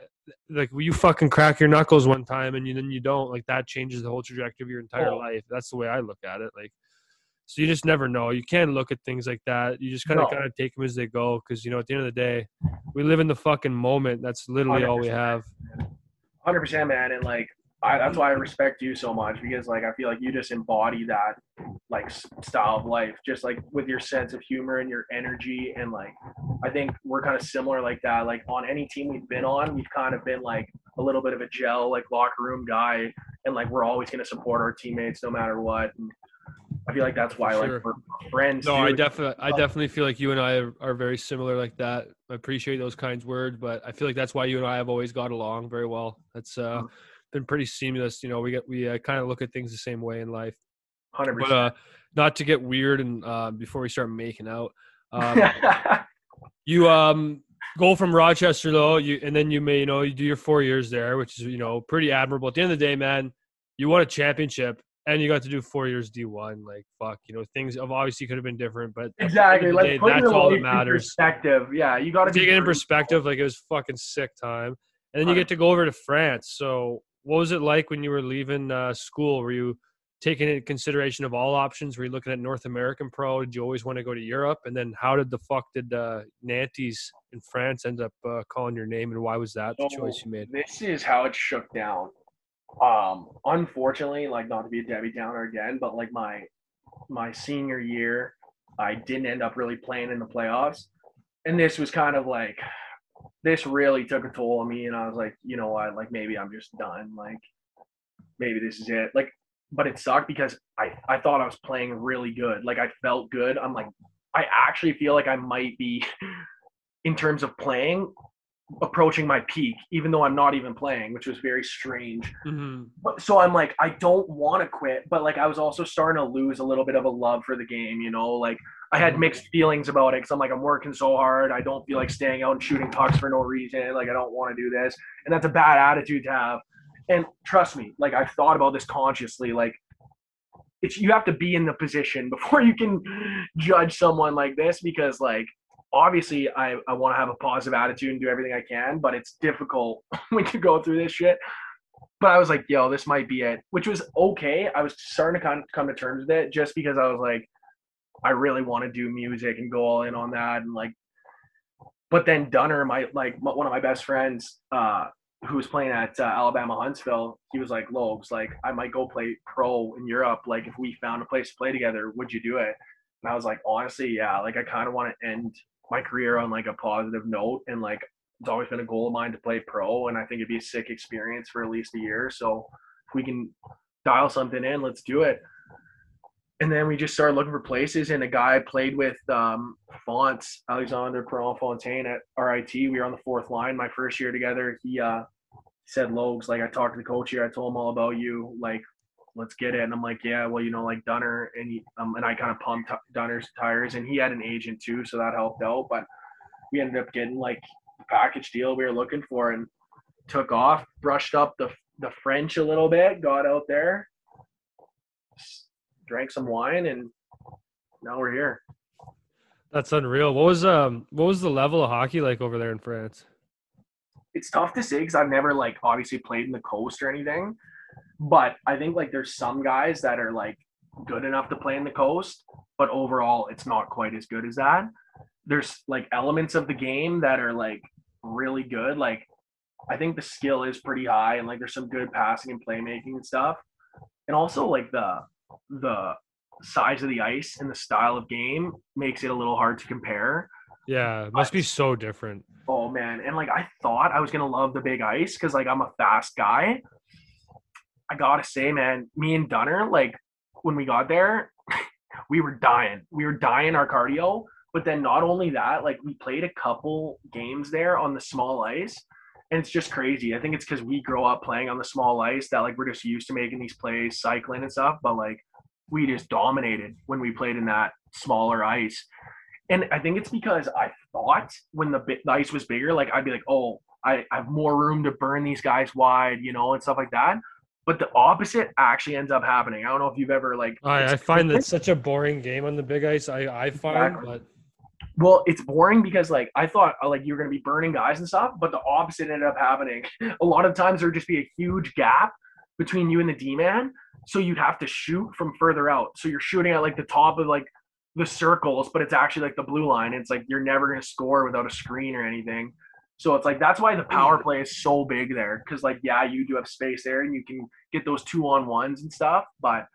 like you fucking crack your knuckles one time and you, then you don't. Like, that changes the whole trajectory of your entire oh. life. That's the way I look at it. Like, so you just never know. You can't look at things like that. You just kind of no. kind of take them as they go because, you know, at the end of the day, we live in the fucking moment. That's literally all we have. one hundred percent, man. And, like, I, that's why I respect you so much because, like, I feel like you just embody that, like, style of life. Just, like, with your sense of humor and your energy. And, like, I think we're kind of similar like that. Like, on any team we've been on, we've kind of been, like, a little bit of a gel, like, locker room guy. And, like, we're always going to support our teammates no matter what. And, I feel like that's why, like, sure. we're friends. No, I definitely, I definitely feel like you and I are, are very similar like that. I appreciate those kinds words, but I feel like that's why you and I have always got along very well. That's uh, mm-hmm. been pretty seamless. You know, we get we uh, kind of look at things the same way in life. Hundred percent. But uh, not to get weird, and uh, before we start making out, um, you um, Goal from Rochester, though, you and then you may, you know, you do your four years there, which is, you know, pretty admirable. At the end of the day, man, you won a championship and you got to do four years D one. Like, fuck, you know, things have obviously could have been different, but exactly, like, day, that's all that matters. Perspective, yeah, you got to take it in perspective. Cool. Like, it was fucking sick time, and then you get to go over to France. So, what was it like when you were leaving uh, school? Were you taking into consideration of all options? Were you looking at North American pro? Did you always want to go to Europe? And then how did the fuck did uh, Nantes in France end up uh, calling your name, and why was that the so, choice you made? This is how it shook down. Um, unfortunately, like, not to be a Debbie Downer again, but like my my senior year, I didn't end up really playing in the playoffs. And this was kind of like, this really took a toll on me. And I was like, you know what, like, maybe I'm just done. Like, maybe this is it. Like, but it sucked because I, I thought I was playing really good. Like, I felt good. I'm like, I actually feel like I might be, in terms of playing, approaching my peak, even though I'm not even playing, which was very strange. Mm-hmm. But, so I'm like, I don't want to quit. But, like, I was also starting to lose a little bit of a love for the game, you know? Like, I had mixed feelings about it because I'm like, I'm working so hard. I don't feel like staying out and shooting pucks for no reason. Like, I don't want to do this. And that's a bad attitude to have. And trust me, like, I've thought about this consciously. Like, it's, you have to be in the position before you can judge someone like this, because, like, obviously I, I want to have a positive attitude and do everything I can, but it's difficult when you go through this shit. But I was like, yo, this might be it, which was okay. I was starting to kind of come to terms with it, just because I was like, I really want to do music and go all in on that. And, like, but then Dunner, my, like, my, one of my best friends, uh, who was playing at uh, Alabama Huntsville, he was like, Logs, like, I might go play pro in Europe. Like, if we found a place to play together, would you do it? And I was like, honestly, yeah. Like, I kind of want to end my career on, like, a positive note. And, like, it's always been a goal of mine to play pro. And I think it'd be a sick experience for at least a year. So if we can dial something in, let's do it. And then we just started looking for places. And a guy I played with, um, Fonts, Alexandre Perron-Fontaine at R I T. We were on the fourth line my first year together. He uh, said, Logs, like, I talked to the coach here. I told him all about you. Like, let's get it. And I'm like, yeah, well, you know, like, Dunner. And he, um, and I kind of pumped Dunner's tires. And he had an agent too, so that helped out. But we ended up getting, like, the package deal we were looking for, and took off, brushed up the the French a little bit, got out there, drank some wine, and now we're here. That's unreal. What was um what was the level of hockey like over there in France? It's tough to say because I've never, like, obviously played in the coast or anything, but I think, like, there's some guys that are, like, good enough to play in the coast, but overall it's not quite as good as that. There's, like, elements of the game that are, like, really good. Like, I think the skill is pretty high, and, like, there's some good passing and playmaking and stuff, and also, like, the the size of the ice and the style of game makes it a little hard to compare. Yeah, it must but, be so different. Oh, man. And, like, I thought I was going to love the big ice because, like, I'm a fast guy. I got to say, man, me and Dunner, like, when we got there, we were dying. We were dying our cardio. But then not only that, like, we played a couple games there on the small ice. And it's just crazy. I think it's because we grow up playing on the small ice that, like, we're just used to making these plays, cycling and stuff. But, like, we just dominated when we played in that smaller ice. And I think it's because I thought when the, the ice was bigger, like, I'd be like, oh, I, I have more room to burn these guys wide, you know, and stuff like that. But the opposite actually ends up happening. I don't know if you've ever, like. I, I find that such a boring game on the big ice. I, I find, exactly. but. Well, it's boring because, like, I thought, like, you're going to be burning guys and stuff, but the opposite ended up happening. A lot of times there would just be a huge gap between you and the D-man, so you'd have to shoot from further out. So you're shooting at, like, the top of, like, the circles, but it's actually, like, the blue line. It's like you're never going to score without a screen or anything. So it's like that's why the power play is so big there, because, like, yeah, you do have space there and you can get those two-on-ones and stuff. But,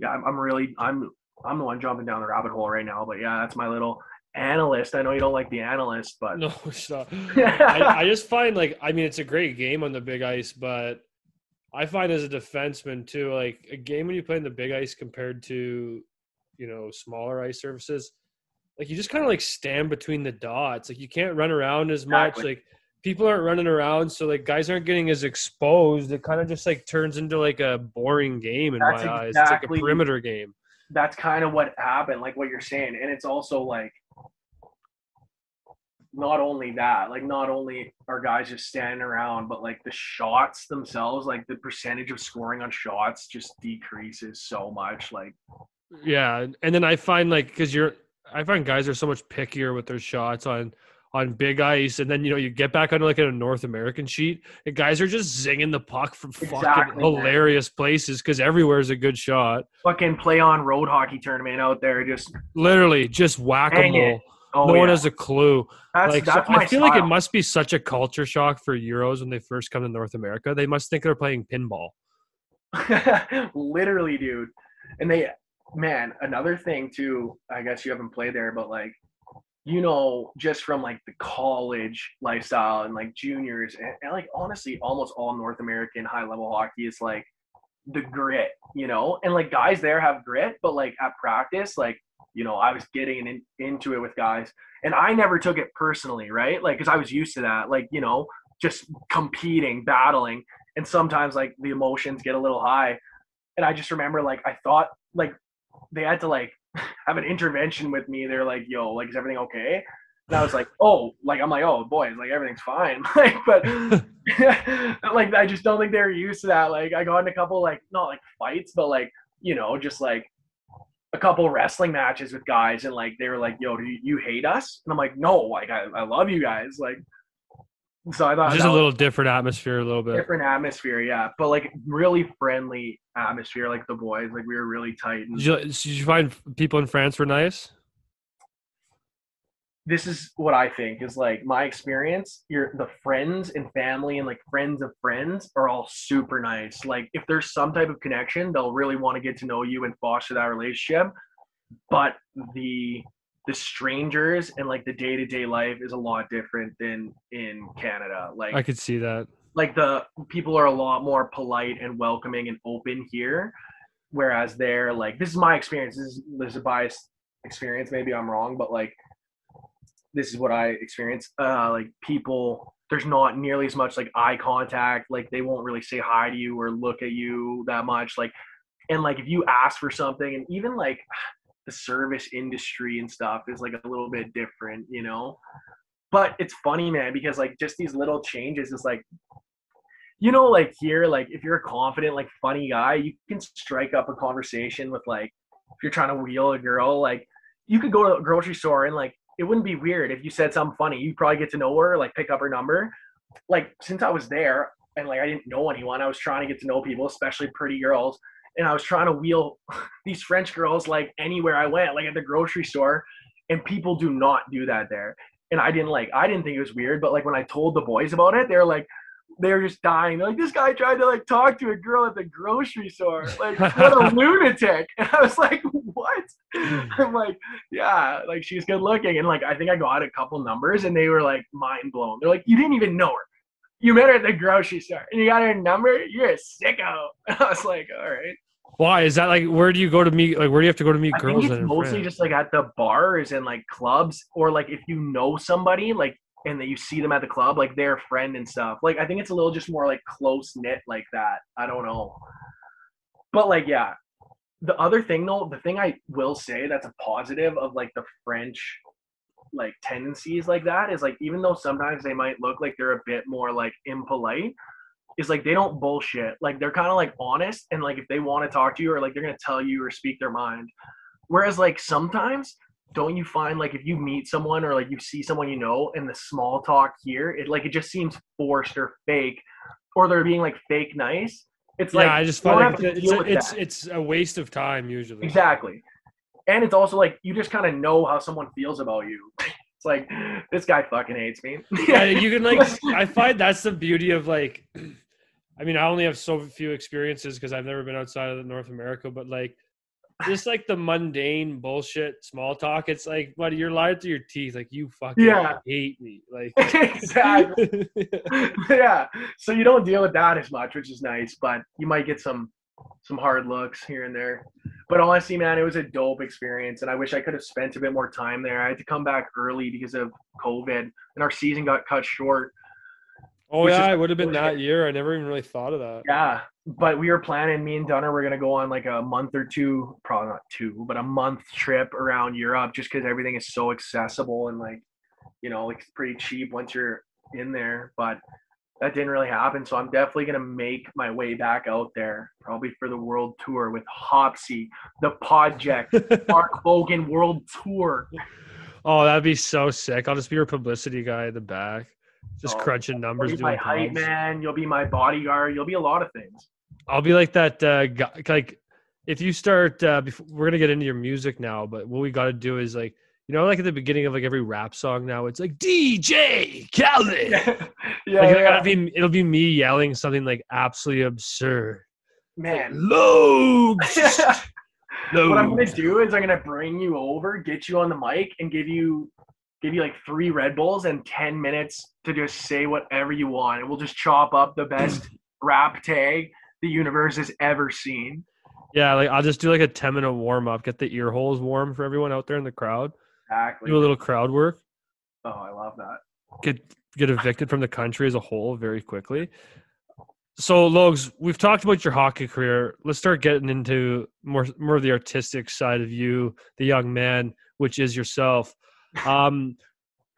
yeah, I'm, I'm really – I'm I'm the one jumping down the rabbit hole right now. But, yeah, that's my little – analyst. I know you don't like the analyst, but no, stop. I, I just find, like, I mean, it's a great game on the big ice, but I find as a defenseman too, like, a game when you play in the big ice compared to, you know, smaller ice surfaces, like, you just kind of, like, stand between the dots. Like, you can't run around as much. Exactly. Like, people aren't running around, so, like, guys aren't getting as exposed. It kind of just, like, turns into, like, a boring game in That's my exactly, eyes. It's like a perimeter game. That's kind of what happened, like what you're saying, and it's also like. not only that, like not only are guys just standing around, but like the shots themselves, like the percentage of scoring on shots just decreases so much. Like, yeah. And then I find like, because you're, I find guys are so much pickier with their shots on, on big ice. And then, you know, you get back on like a North American sheet and guys are just zinging the puck from exactly, fucking hilarious man. places. Cause everywhere's a good shot. Fucking play on road hockey tournament out there. Just literally just whack-a-mole. Oh, no yeah. one has a clue. That's, like, that's so my I feel style. Like it must be such a culture shock for Euros when they first come to North America. They must think they're playing pinball. Literally, dude. And they, man, another thing too, I guess you haven't played there, but like, you know, just from like the college lifestyle and like juniors and, and like, honestly, almost all North American high level hockey is like the grit, you know, and like guys there have grit, but like at practice, like, you know, I was getting in, into it with guys and I never took it personally, right? Like, cause I was used to that, like, you know, just competing, battling. And sometimes like the emotions get a little high. And I just remember like, I thought like they had to like have an intervention with me. They're like, yo, like, is everything okay? And I was like, oh, like, I'm like, oh boy, like everything's fine. Like, but like, I just don't think they were used to that. Like I got in a couple, like not like fights, but like, you know, just like, a couple wrestling matches with guys and like they were like, yo, do you, you hate us? And I'm like, no, like I, I love you guys. Like, so I thought just a little different atmosphere, a little bit different atmosphere, yeah, but like really friendly atmosphere. Like the boys, like we were really tight. And did you, did you find people in France were nice? This is what I think is like my experience. You're the friends and family and like friends of friends are all super nice. Like if there's some type of connection, they'll really want to get to know you and foster that relationship. But the the strangers and like the day-to-day life is a lot different than in Canada. Like I could see that. Like the people are a lot more polite and welcoming and open here. Whereas they're like, this is my experience. This is, this is a biased experience. Maybe I'm wrong, but like, this is what I experienced. Uh, like people, there's not nearly as much like eye contact. Like they won't really say hi to you or look at you that much. Like, and like, if you ask for something and even like the service industry and stuff is like a little bit different, you know, but it's funny, man, because like just these little changes is like, you know, like here, like if you're a confident, like funny guy, you can strike up a conversation with like, if you're trying to wheel a girl, like you could go to a grocery store and like, it wouldn't be weird if you said something funny. You probably get to know her, like pick up her number. Like since I was there and like I didn't know anyone, I was trying to get to know people, especially pretty girls. And I was trying to wheel these French girls like anywhere I went, like at the grocery store. And people do not do that there. And I didn't like, I didn't think it was weird. But like when I told the boys about it, they're like, they're just dying. They're like, this guy tried to like talk to a girl at the grocery store. Like, what a lunatic. And I was like, what? I'm like, yeah, like she's good looking. And like, I think I got a couple numbers and they were like mind blown. They're like, you didn't even know her. You met her at the grocery store and you got her number. You're a sicko. And I was like, all right. Why is that? Like, where do you go to meet? Like, where do you have to go to meet I girls? Think it's mostly friend? Just like at the bars and like clubs, or like if you know somebody, like, and that you see them at the club, like they're a friend and stuff. Like, I think it's a little just more like close knit like that. I don't know. But like, yeah, the other thing though, the thing I will say that's a positive of like the French like tendencies like that is like, even though sometimes they might look like they're a bit more like impolite, is like, they don't bullshit. Like they're kind of like honest. And like, if they want to talk to you or like, they're going to tell you or speak their mind. Whereas like sometimes, don't you find like if you meet someone or like you see someone, you know, and the small talk here, it like, it just seems forced or fake, or they're being like fake nice. It's yeah, like, I just find like it's, a, it's, it's a waste of time usually. Exactly. And it's also like, you just kind of know how someone feels about you. It's like, this guy fucking hates me. Yeah, you can like, I find that's the beauty of like, I mean, I only have so few experiences because I've never been outside of North America, but like, just like the mundane bullshit small talk, it's like, buddy, you're lying through your teeth. Like you fucking yeah. hate me. Like exactly. Yeah. So you don't deal with that as much, which is nice, but you might get some some hard looks here and there. But honestly, man, it was a dope experience, and I wish I could have spent a bit more time there. I had to come back early because of COVID, and our season got cut short. Oh yeah, it would have been that year. I never even really thought of that. Yeah, but we were planning. Me and Dunner were gonna go on like a month or two, probably not two, but a month trip around Europe, just because everything is so accessible and like you know, it's pretty cheap once you're in there, but that didn't really happen. So I'm definitely going to make my way back out there, probably for the world tour with Hopsy, the project, Mark Logan world tour. Oh, that'd be so sick. I'll just be your publicity guy in the back. Just oh, crunching numbers. You'll be my hype man. You'll be my bodyguard. You'll be a lot of things. I'll be like that uh, guy. Like, if you start, uh, before, we're going to get into your music now, but what we got to do is like, you know, like at the beginning of like every rap song now, it's like D J Khaled. yeah, yeah, like, yeah. Be, it'll be me yelling something like absolutely absurd. Man. Like, Logs. Logs. What I'm going to do is I'm going to bring you over, get you on the mic, and give you give you like three Red Bulls and ten minutes to just say whatever you want. And we'll just chop up the best rap tag the universe has ever seen. Yeah, like I'll just do like a ten minute warm up, get the ear holes warm for everyone out there in the crowd. Exactly. Do a little crowd work. Oh, I love that. Get get evicted from the country as a whole very quickly. So, Logs, we've talked about your hockey career. Let's start getting into more more of the artistic side of you, the young man, which is yourself. Um,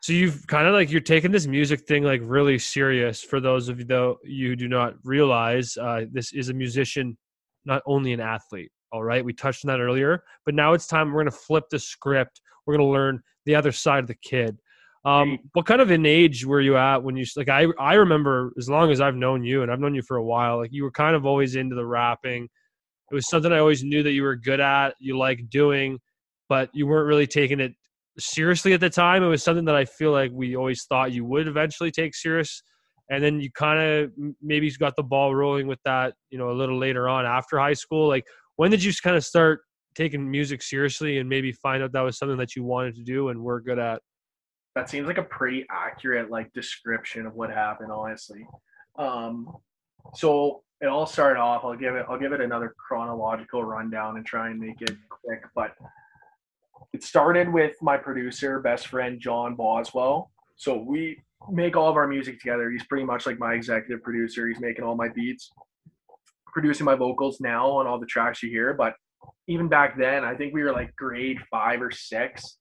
so you've kind of like you're taking this music thing like really serious. For those of you though you do not realize, uh, this is a musician, not only an athlete. All right, we touched on that earlier, but now it's time we're going to flip the script. We're going to learn the other side of the kid. Um, what kind of an age were you at when you – like I, I remember as long as I've known you, and I've known you for a while, like you were kind of always into the rapping. It was something I always knew that you were good at, you liked doing, but you weren't really taking it seriously at the time. It was something that I feel like we always thought you would eventually take serious, and then you kind of maybe got the ball rolling with that, you know, a little later on after high school. Like when did you kind of start – taking music seriously and maybe find out that was something that you wanted to do and were good at? That seems like a pretty accurate like description of what happened, honestly. Um, so it all started off, I'll give it, I'll give it another chronological rundown and try and make it quick, but it started with my producer, best friend, John Boswell. So we make all of our music together. He's pretty much like my executive producer. He's making all my beats, producing my vocals now on all the tracks you hear, but even back then, I think we were like grade five or six.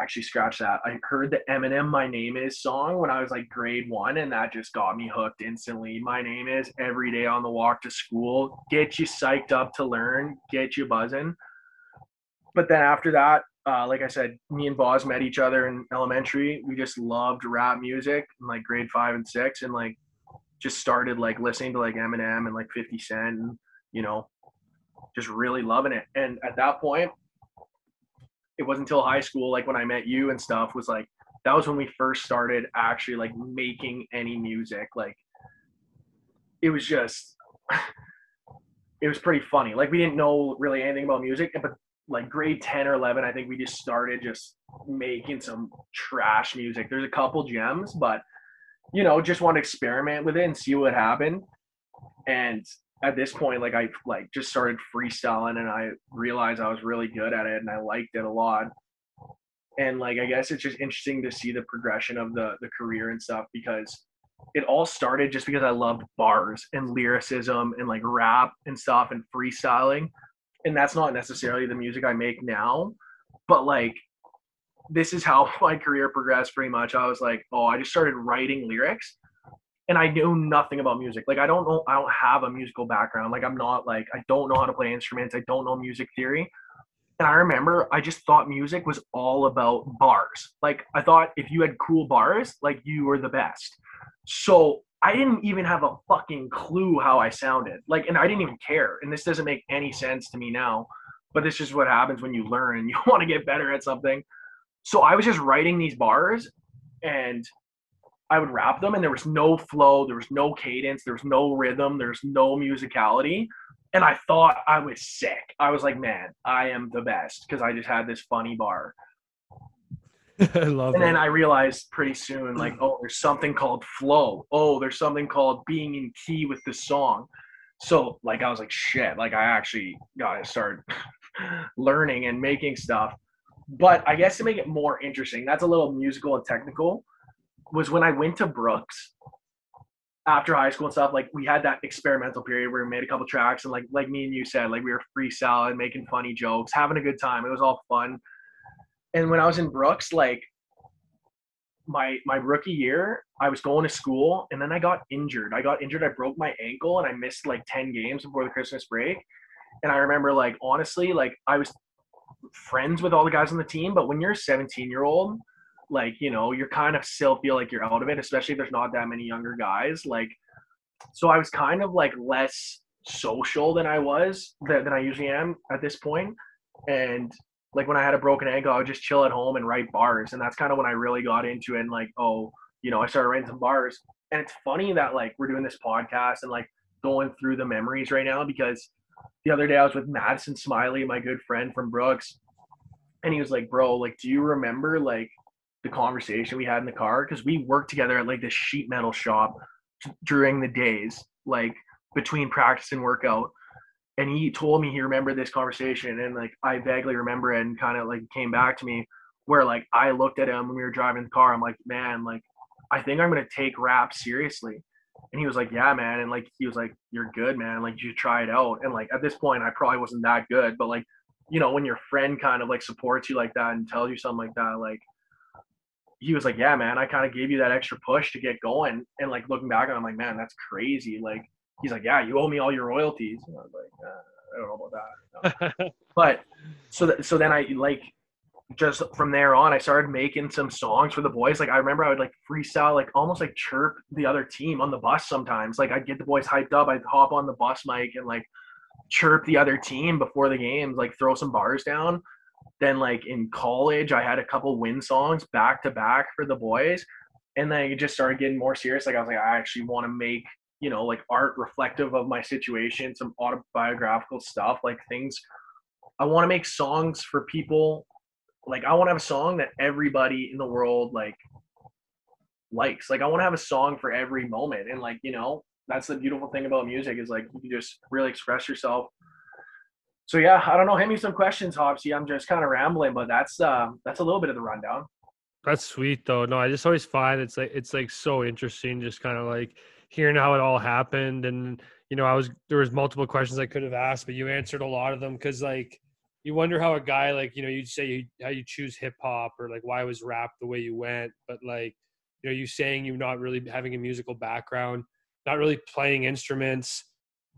Actually, scratch that. I heard the Eminem My Name Is song when I was like grade one, and that just got me hooked instantly. My name is every day on the walk to school. Get you psyched up to learn. Get you buzzing. But then after that, uh, like I said, me and Boz met each other in elementary. We just loved rap music in like grade five and six, and like just started like listening to like Eminem and like fifty cent, and, you know, just really loving it. And at that point, it wasn't until high school, like when I met you and stuff, was like, that was when we first started actually like making any music. Like it was just, it was pretty funny. Like we didn't know really anything about music, but like grade ten or eleven, I think we just started just making some trash music. There's a couple gems, but you know, just want to experiment with it and see what happened. And at this point, like I like just started freestyling, and I realized I was really good at it, and I liked it a lot. And like I guess it's just interesting to see the progression of the the career and stuff, because it all started just because I loved bars and lyricism and like rap and stuff and freestyling. And that's not necessarily the music I make now, but like this is how my career progressed pretty much. I was like, oh, I just started writing lyrics. And I knew nothing about music. Like, I don't know, I don't have a musical background. Like, I'm not like, I don't know how to play instruments. I don't know music theory. And I remember I just thought music was all about bars. Like, I thought if you had cool bars, like, you were the best. So I didn't even have a fucking clue how I sounded. Like, and I didn't even care. And this doesn't make any sense to me now, but this is what happens when you learn and you want to get better at something. So I was just writing these bars, and I would rap them, and there was no flow, there was no cadence, there was no rhythm, there's no musicality. And I thought I was sick. I was like, man, I am the best, because I just had this funny bar. I love it. And then I realized pretty soon, like, oh, there's something called flow. Oh, there's something called being in key with the song. So like, I was like, shit, like I actually gotta start learning and making stuff. But I guess to make it more interesting, that's a little musical and technical, was when I went to Brooks after high school and stuff, like we had that experimental period where we made a couple tracks, and like, like me and you said, like we were freestyling, making funny jokes, having a good time. It was all fun. And when I was in Brooks, like my my rookie year, I was going to school, and then I got injured. I got injured. I broke my ankle, and I missed like ten games before the Christmas break. And I remember, like, honestly, like, I was friends with all the guys on the team, but when you're a seventeen-year-old, like, you know, you're kind of still feel like you're out of it, especially if there's not that many younger guys. Like, so I was kind of like less social than I was than, than I usually am at this point. And like, when I had a broken ankle, I would just chill at home and write bars. And that's kind of when I really got into it. And like, oh, you know, I started writing some bars. And it's funny that like we're doing this podcast and like going through the memories right now, because the other day I was with Madison Smiley, my good friend from Brooks. And he was like, bro, like, do you remember like the conversation we had in the car? Because we worked together at like this sheet metal shop during the days, like between practice and workout. And he told me he remembered this conversation, and like I vaguely remember it, and kind of like came back to me where like I looked at him when we were driving the car. I'm like, man, like, I think I'm gonna take rap seriously. And he was like, yeah, man. And like, he was like, you're good, man. Like, you try it out. And like, at this point, I probably wasn't that good, but like, you know, when your friend kind of like supports you like that and tells you something like that, like, he was like, yeah, man, I kind of gave you that extra push to get going. And like, looking back, I'm like, man, that's crazy. Like, he's like, yeah, you owe me all your royalties. And I was like, uh, I don't know about that. No. But so, th- so then I like, just from there on, I started making some songs for the boys. Like, I remember I would like freestyle, like almost like chirp the other team on the bus sometimes. Like, I'd get the boys hyped up. I'd hop on the bus mic and like chirp the other team before the games, like throw some bars down. Then like in college, I had a couple win songs back to back for the boys. And then it just started getting more serious. Like, I was like, I actually want to make, you know, like art reflective of my situation, some autobiographical stuff, like things. I want to make songs for people. Like, I want to have a song that everybody in the world like likes. Like, I want to have a song for every moment. And like, you know, that's the beautiful thing about music, is like you can just really express yourself. So yeah, I don't know. Hand me some questions, Hopsy. I'm just kind of rambling, but that's uh, that's a little bit of the rundown. That's sweet, though. No, I just always find it's like it's like so interesting, just kind of like hearing how it all happened. And you know, I was there was multiple questions I could have asked, but you answered a lot of them, because like you wonder how a guy like, you know, you'd say you, how you choose hip hop, or like why was rap the way you went, but like, you know, you saying you not really having a musical background, not really playing instruments.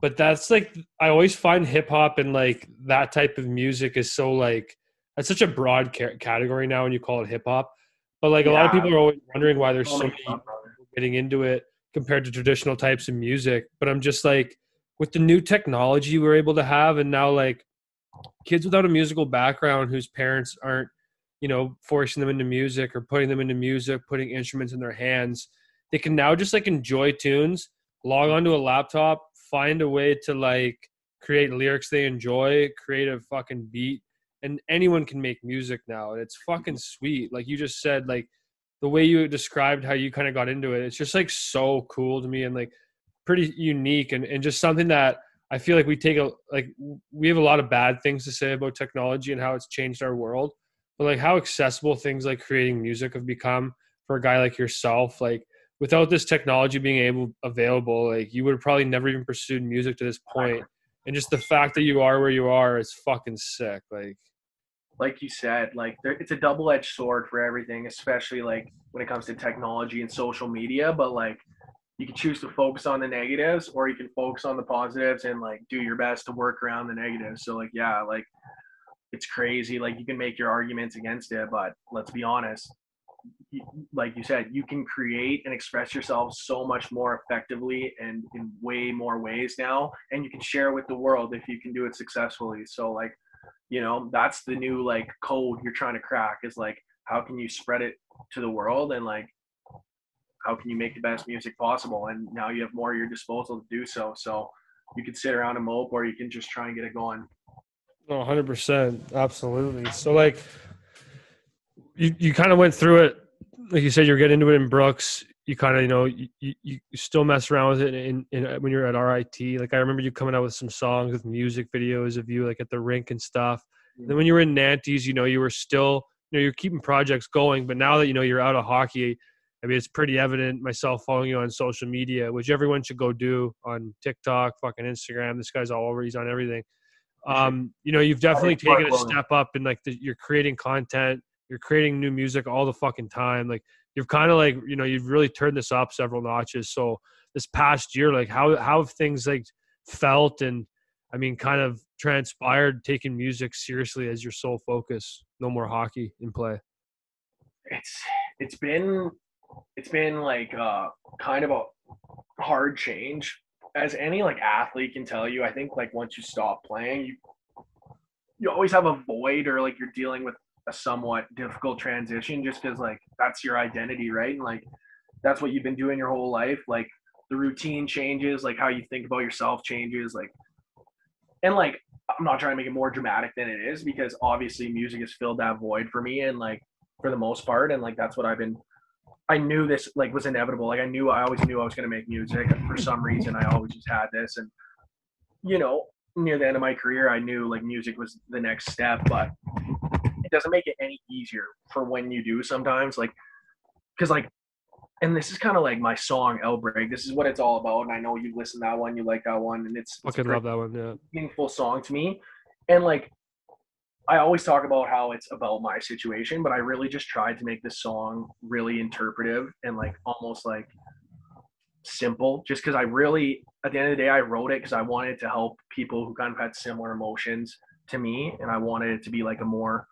But that's like, I always find hip hop and like that type of music is so like, that's such a broad ca- category now when you call it hip hop. But like, yeah, a lot of people are always wondering why there's so many people getting into it compared to traditional types of music. But I'm just like, with the new technology we're able to have, and now like kids without a musical background whose parents aren't, you know, forcing them into music or putting them into music, putting instruments in their hands, they can now just like enjoy tunes, log onto a laptop, find a way to like create lyrics they enjoy, create a fucking beat, and anyone can make music now. And it's fucking sweet. Like you just said, like the way you described how you kind of got into it, it's just like so cool to me, and like pretty unique, and, and just something that I feel like we take a, like we have a lot of bad things to say about technology and how it's changed our world, but like how accessible things like creating music have become for a guy like yourself. Like, without this technology being able available, like you would have probably never even pursued music to this point. And just the fact that you are where you are is fucking sick. Like, like you said, like there, it's a double-edged sword for everything, especially like when it comes to technology and social media. But like, you can choose to focus on the negatives, or you can focus on the positives and like do your best to work around the negatives. So like, yeah, like it's crazy. Like you can make your arguments against it, but let's be honest, like you said, you can create and express yourself so much more effectively and in way more ways now. And you can share with the world if you can do it successfully. So like, you know, that's the new like code you're trying to crack, is like, how can you spread it to the world, and like, how can you make the best music possible? And now you have more at your disposal to do so. So you can sit around and mope, or you can just try and get it going. Oh, one hundred percent. Absolutely. So like you, you kind of went through it. Like you said, you're getting into it in Brooks. You kind of, you know, you, you, you still mess around with it in, in, in when you're at R I T. Like I remember you coming out with some songs with music videos of you like at the rink and stuff. Mm-hmm. And then when you were in Nantes, you know, you were still, you know, you're keeping projects going, but now that, you know, you're out of hockey, I mean, it's pretty evident, myself following you on social media, which everyone should go do on TikTok, fucking Instagram. This guy's all over. He's on everything. Um, you know, you've definitely taken a step up in like the, you're creating content, you're creating new music all the fucking time. Like you've kind of like, you know, you've really turned this up several notches. So this past year, like how, how have things like felt and, I mean, kind of transpired taking music seriously as your sole focus, no more hockey in play? It's, it's been, it's been like uh kind of a hard change. As any like athlete can tell you, I think like once you stop playing, you you always have a void, or like you're dealing with a somewhat difficult transition, just because like that's your identity, right? And like that's what you've been doing your whole life. Like the routine changes, like how you think about yourself changes, like and like I'm not trying to make it more dramatic than it is, because obviously music has filled that void for me, and like for the most part, and like that's what I've been. I knew this like was inevitable. Like I knew, I always knew I was going to make music for some reason. I always just had this, and you know, near the end of my career, I knew like music was the next step, but it doesn't make it any easier for when you do sometimes. Like, cause like, and this is kind of like my song Outbreak. This is what it's all about. And I know you listen to that one, you like that one, and it's, it's I love that one. Yeah. Meaningful song to me. And like, I always talk about how it's about my situation, but I really just tried to make this song really interpretive and like almost like simple, just because I really, at the end of the day, I wrote it because I wanted to help people who kind of had similar emotions to me. And I wanted it to be like a more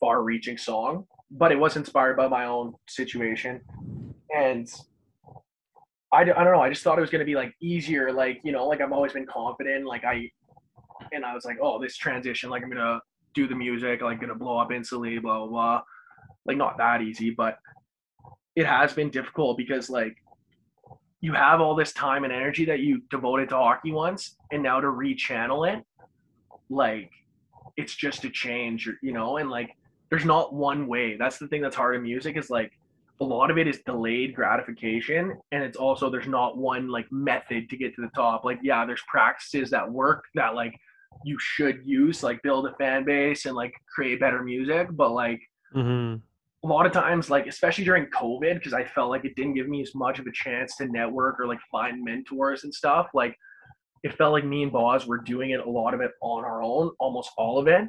far reaching song, but it was inspired by my own situation. And I, I don't know, I just thought it was going to be like easier. Like, you know, like I've always been confident. Like I, And I was like, oh, this transition, like I'm going to do the music, like going to blow up instantly, blah, blah, blah. Like not that easy, but it has been difficult because like you have all this time and energy that you devoted to hockey once, and now to rechannel it, like it's just a change, you know? And like, there's not one way. That's the thing that's hard in music, is like a lot of it is delayed gratification. And it's also, there's not one like method to get to the top. Like, yeah, there's practices that work that like, you should use, like build a fan base and like create better music, but like mm-hmm. a lot of times, like especially during COVID, because I felt like it didn't give me as much of a chance to network or like find mentors and stuff. Like it felt like me and Boz were doing it, a lot of it on our own, almost all of it.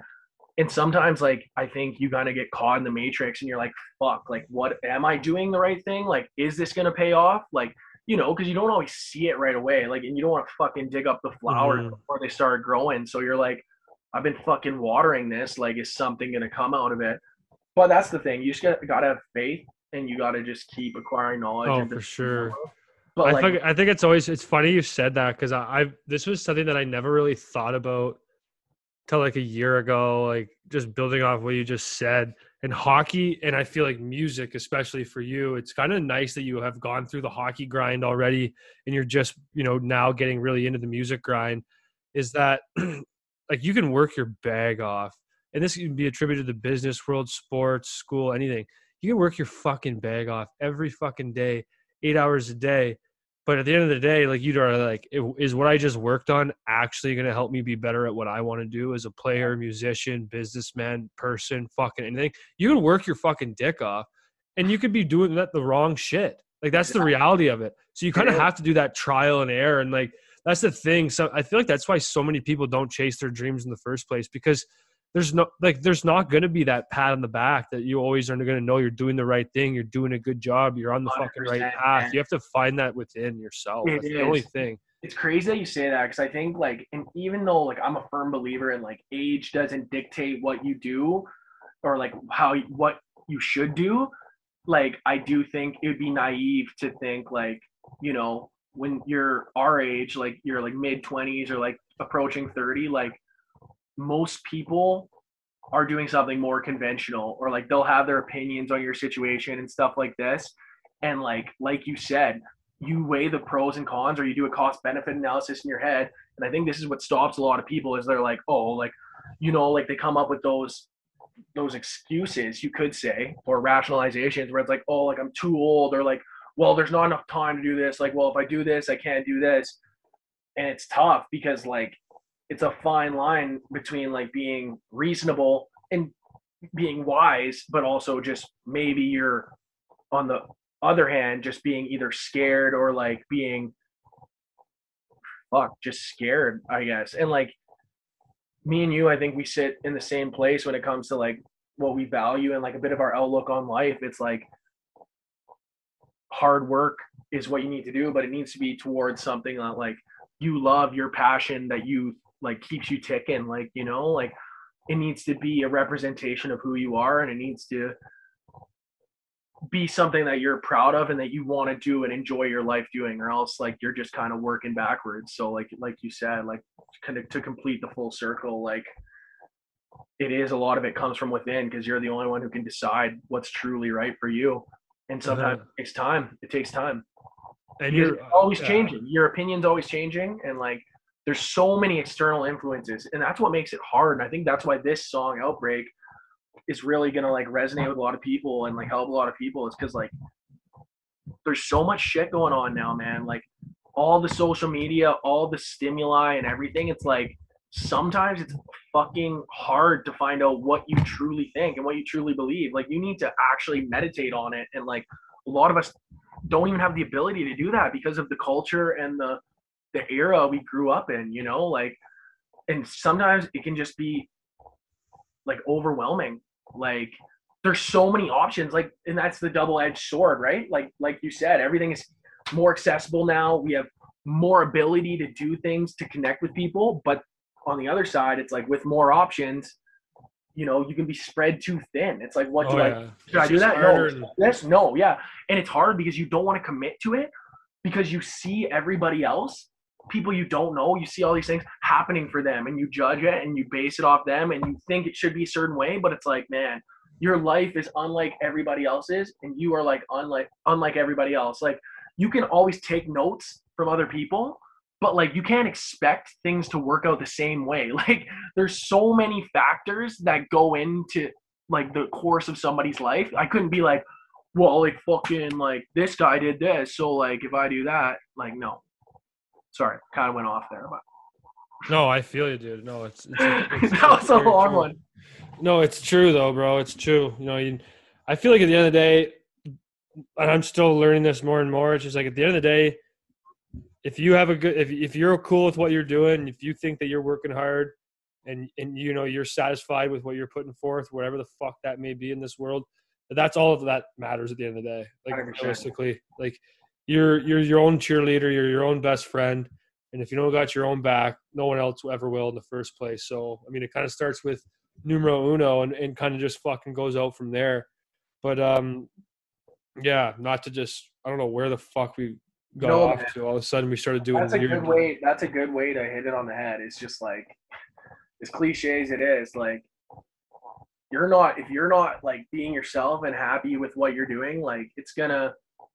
And sometimes like I think you kind of get caught in the matrix and you're like, fuck, like what am I doing, the right thing? Like is this gonna pay off? Like, you know, because you don't always see it right away. Like, and you don't want to fucking dig up the flowers mm-hmm. before they start growing. So you're like, I've been fucking watering this. Like, is something going to come out of it? But that's the thing. You just got to have faith, and you got to just keep acquiring knowledge. Oh, for sure. But I, like, think, I think it's always, it's funny you said that, because I, I, this was something that I never really thought about till like a year ago, like just building off what you just said. And hockey, and I feel like music, especially for you, it's kind of nice that you have gone through the hockey grind already, and you're just, you know, now getting really into the music grind, is that like you can work your bag off. And this can be attributed to the business world, sports, school, anything. You can work your fucking bag off every fucking day, eight hours a day. But at the end of the day, like you are like, is what I just worked on actually going to help me be better at what I want to do as a player, musician, businessman, person, fucking anything? You can work your fucking dick off, and you could be doing that the wrong shit. Like that's the reality of it. So you kind of have to do that trial and error. And like, that's the thing. So I feel like that's why so many people don't chase their dreams in the first place, because there's no, like, there's not going to be that pat on the back that you always are going to know you're doing the right thing, you're doing a good job, you're on the fucking right path. Man. You have to find that within yourself. It That's is. The only thing. It's crazy that you say that, because I think, like, and even though, like, I'm a firm believer in, like, age doesn't dictate what you do or, like, how what you should do, like, I do think it would be naive to think, like, you know, when you're our age, like, you're, like, mid-twenties or, like, approaching thirty, like, most people are doing something more conventional, or like they'll have their opinions on your situation and stuff like this. And like, like you said, you weigh the pros and cons, or you do a cost benefit analysis in your head. And I think this is what stops a lot of people, is they're like, oh, like, you know, like they come up with those, those excuses, you could say, or rationalizations, where it's like, oh, like I'm too old, or like, well, there's not enough time to do this. Like, well, if I do this, I can't do this. And it's tough, because like, it's a fine line between like being reasonable and being wise, but also just maybe you're on the other hand, just being either scared or like being fuck, just scared, I guess. And like me and you, I think we sit in the same place when it comes to like what we value and like a bit of our outlook on life. It's like, hard work is what you need to do, but it needs to be towards something that like you love, your passion that you like keeps you ticking. Like, you know, like it needs to be a representation of who you are, and it needs to be something that you're proud of and that you want to do and enjoy your life doing, or else like you're just kind of working backwards. So like, like you said, like kind of to complete the full circle, like it is a lot of it comes from within, because you're the only one who can decide what's truly right for you. And sometimes mm-hmm. it takes time. It takes time. And you're, you're always yeah. changing. Your opinion's always changing. And like, there's so many external influences, and that's what makes it hard. And I think that's why this song Outbreak is really going to like resonate with a lot of people and like help a lot of people. It's because like there's so much shit going on now, man. Like all the social media, all the stimuli and everything. It's like sometimes it's fucking hard to find out what you truly think and what you truly believe. Like you need to actually meditate on it. And like a lot of us don't even have the ability to do that because of the culture and the, the era we grew up in, you know, like, and sometimes it can just be like overwhelming. Like there's so many options, like, and that's the double-edged sword, right? Like, like you said, everything is more accessible now. We have more ability to do things, to connect with people. But on the other side, it's like with more options, you know, you can be spread too thin. It's like, what do oh, I, yeah. should it's I do that? No, and... this? No. Yeah. And it's hard because you don't want to commit to it, because you see everybody else, people you don't know, you see all these things happening for them, and you judge it and you base it off them and you think it should be a certain way. But it's like, man, your life is unlike everybody else's, and you are like unlike unlike everybody else. Like you can always take notes from other people, but like you can't expect things to work out the same way. Like there's so many factors that go into like the course of somebody's life. I couldn't be like, well, like fucking like this guy did this, so like if I do that, like no. Sorry, kind of went off there, but no, I feel you, dude. No, it's, it's, it's that was a long true. one. No, it's true though, bro. It's true. You know, you, I feel like at the end of the day, and I'm still learning this more and more. It's just like at the end of the day, if you have a good, if if you're cool with what you're doing, if you think that you're working hard, and and you know you're satisfied with what you're putting forth, whatever the fuck that may be in this world, that's all of that matters at the end of the day. Like one hundred percent. Realistically, like. You're you're your own cheerleader. You're your own best friend, and if you don't got your own back, no one else ever will in the first place. So I mean, it kind of starts with numero uno, and, and kind of just fucking goes out from there. But um, yeah, not to just I don't know where the fuck we got no, off man. to. All of a sudden, we started doing. That's a weird good way. That's a good way to hit it on the head. It's just like as cliche as it is, like you're not if you're not like being yourself and happy with what you're doing, like it's gonna.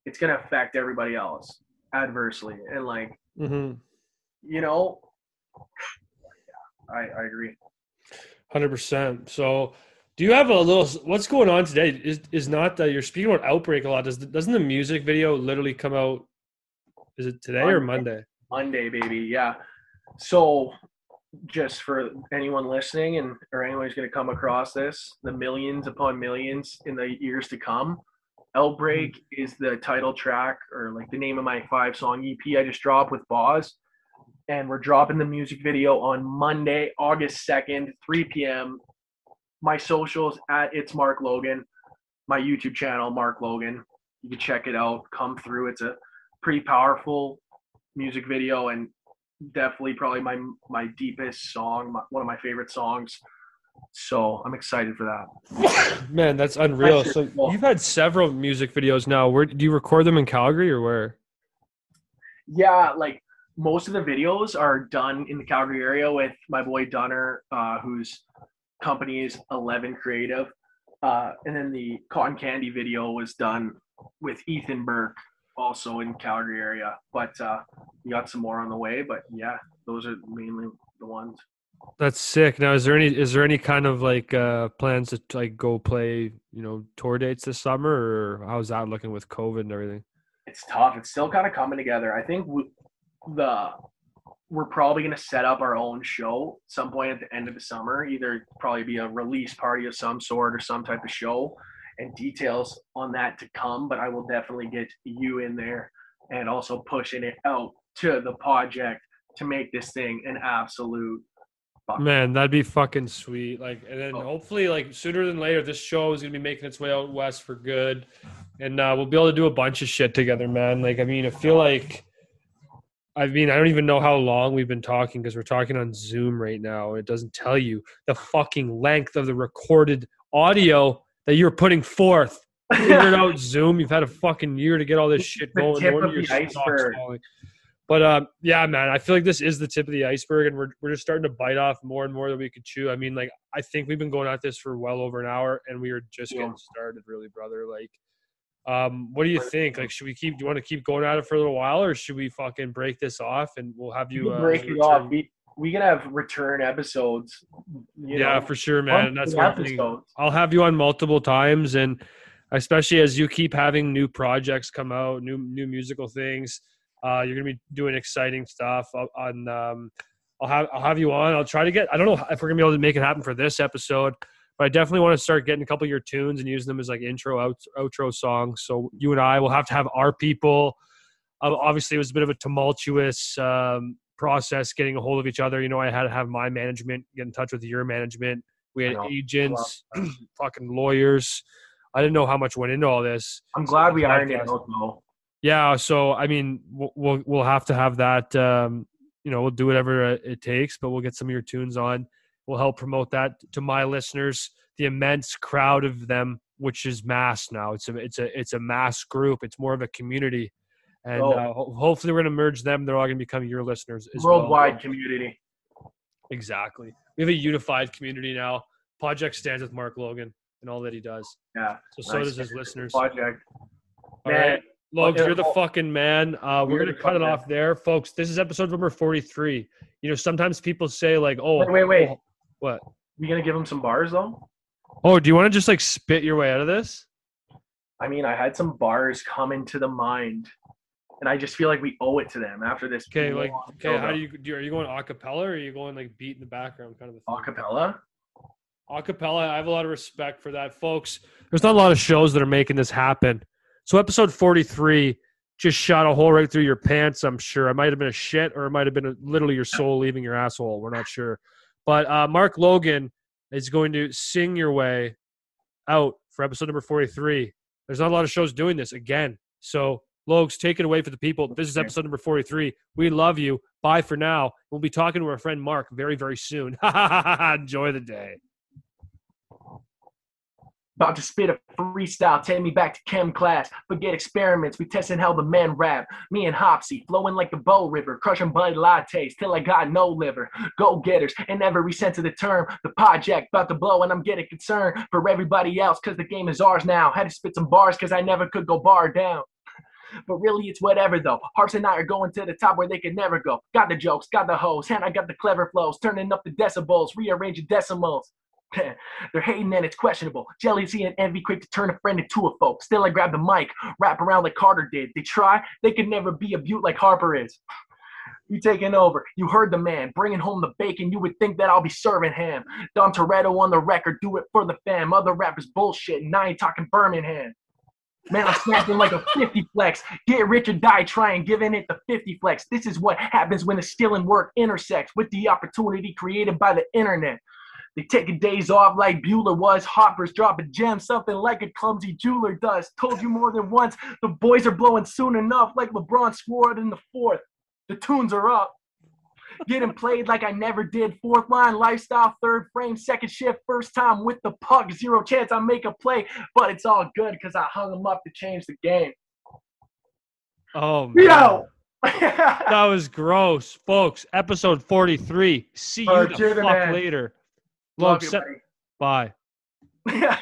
it's going to affect everybody else adversely. And like, mm-hmm. you know, I, I agree. one hundred percent. So do you have a little, what's going on today is, is not that you're speaking about Outbreak a lot. Does, doesn't the music video literally come out? Is it today Monday, or Monday? Monday, baby. Yeah. So just for anyone listening and, or anyone who's going to come across this, the millions upon millions in the years to come, Outbreak is the title track, or like the name of my five song E P I just dropped with Boz, and we're dropping the music video on Monday, August second, three p.m. My socials at It's Mark Logan, my YouTube channel, Mark Logan. You can check it out. Come through. It's a pretty powerful music video, and definitely probably my my deepest song, my, one of my favorite songs. So I'm excited for that. Man, that's unreal. So you've had several music videos now. Where do you record them, in Calgary or where? Yeah, like most of the videos are done in the Calgary area with my boy Dunner, uh, whose company is Eleven Creative. Uh, and then the Cotton Candy video was done with Ethan Burke, also in Calgary area. But uh, we got some more on the way. But yeah, those are mainly the ones. That's sick. Now, is there any is there any kind of like uh, plans to like go play, you know, tour dates this summer, or how's that looking with COVID and everything? It's tough. It's still kind of coming together. I think we, the we're probably going to set up our own show at some point at the end of the summer. Either probably be a release party of some sort or some type of show, and details on that to come. But I will definitely get you in there, and also pushing it out to the project to make this thing an absolute Fuck. Man, that'd be fucking sweet. Like, and then oh. hopefully, like, sooner than later, this show is gonna be making its way out west for good, and uh, we'll be able to do a bunch of shit together, man. Like, I mean, I feel like, I mean, I don't even know how long we've been talking because we're talking on Zoom right now. It doesn't tell you the fucking length of the recorded audio that you're putting forth. Figure it out, Zoom. You've had a fucking year to get all this shit going. The tip of the iceberg. But uh, yeah, man, I feel like this is the tip of the iceberg, and we're we're just starting to bite off more and more than we could chew. I mean, like, I think we've been going at this for well over an hour, and we are just yeah. getting started, really, brother. Like, um, what do you think? Like, should we keep? Do you want to keep going at it for a little while, or should we fucking break this off and we'll have you uh, break it off? We we can have return episodes. You yeah, know, for sure, man. That's one thing. I'll have you on multiple times, and especially as you keep having new projects come out, new new musical things. Uh, you're gonna be doing exciting stuff on. Um, I'll have I'll have you on. I'll try to get. I don't know if we're gonna be able to make it happen for this episode, but I definitely want to start getting a couple of your tunes and using them as like intro out, outro songs. So you and I will have to have our people. Um, obviously, it was a bit of a tumultuous um, process getting a hold of each other. You know, I had to have my management get in touch with your management. We had agents, fucking lawyers. I didn't know how much went into all this. I'm glad we ironed it out, though. Yeah, so I mean, we'll we'll have to have that. Um, you know, we'll do whatever it takes, but we'll get some of your tunes on. We'll help promote that to my listeners, the immense crowd of them, which is mass now. It's a it's a it's a mass group. It's more of a community, and oh. uh, ho- hopefully we're gonna merge them. They're all gonna become your listeners. As Worldwide well. community. Exactly. We have a unified community now. Project stands with Mark Logan and all that he does. Yeah. So nice. so does his listeners. Project. All Man. right. Logs, you're the fucking man. Uh, we're going to cut it off there. Folks, this is episode number forty-three. You know, sometimes people say like, oh. Wait, wait, wait. Oh, what? You going to give them some bars, though? Oh, do you want to just like spit your way out of this? I mean, I had some bars come into the mind, and I just feel like we owe it to them after this. Okay, like, okay, how do you, do you, are you going a cappella or are you going like beat in the background kind of a thing? A cappella? A cappella. I have a lot of respect for that, folks. There's not a lot of shows that are making this happen. So episode forty-three just shot a hole right through your pants, I'm sure. It might have been a shit, or it might have been a, literally your soul leaving your asshole. We're not sure. But uh, Mark Logan is going to sing your way out for episode number forty-three. There's not a lot of shows doing this again. So, Logs, take it away for the people. This is episode number forty-three. We love you. Bye for now. We'll be talking to our friend Mark very, very soon. Enjoy the day. About to spit a freestyle, take me back to chem class. Forget experiments, we testing how the men rap. Me and Hopsy, flowing like the Bow River, crushing blood lattes till I got no liver. Go-getters in every sense of the term. The project about to blow and I'm getting concerned for everybody else because the game is ours now. Had to spit some bars because I never could go bar down. But really, it's whatever, though. Hearts and I are going to the top where they could never go. Got the jokes, got the hoes, and I got the clever flows. Turning up the decibels, rearranging decimals. They're hating and it's questionable. Jealousy and envy quick to turn a friend into a foe. Still I grab the mic, wrap around like Carter did. They try, they could never be a beaut like Harper is. You taking over, you heard the man, bringing home the bacon. You would think that I'll be serving ham. Dom Toretto on the record, do it for the fam. Other rappers bullshit and I ain't talking Birmingham. Man, I'm snapping like a fifty flex. Get rich or die trying, giving it the fifty flex. This is what happens when the skill and work intersects with the opportunity created by the internet. They taking days off like Bueller was. Hoppers dropping gems, something like a clumsy jeweler does. Told you more than once, the boys are blowing soon enough like LeBron scored in the fourth. The tunes are up. Getting played like I never did. Fourth line, lifestyle, third frame, second shift, first time with the puck. Zero chance I make a play, but it's all good because I hung them up to change the game. Oh, man. Yo! That was gross, folks. Episode forty-three. See you oh, the fuck man. later. Love, Love you, buddy. Bye.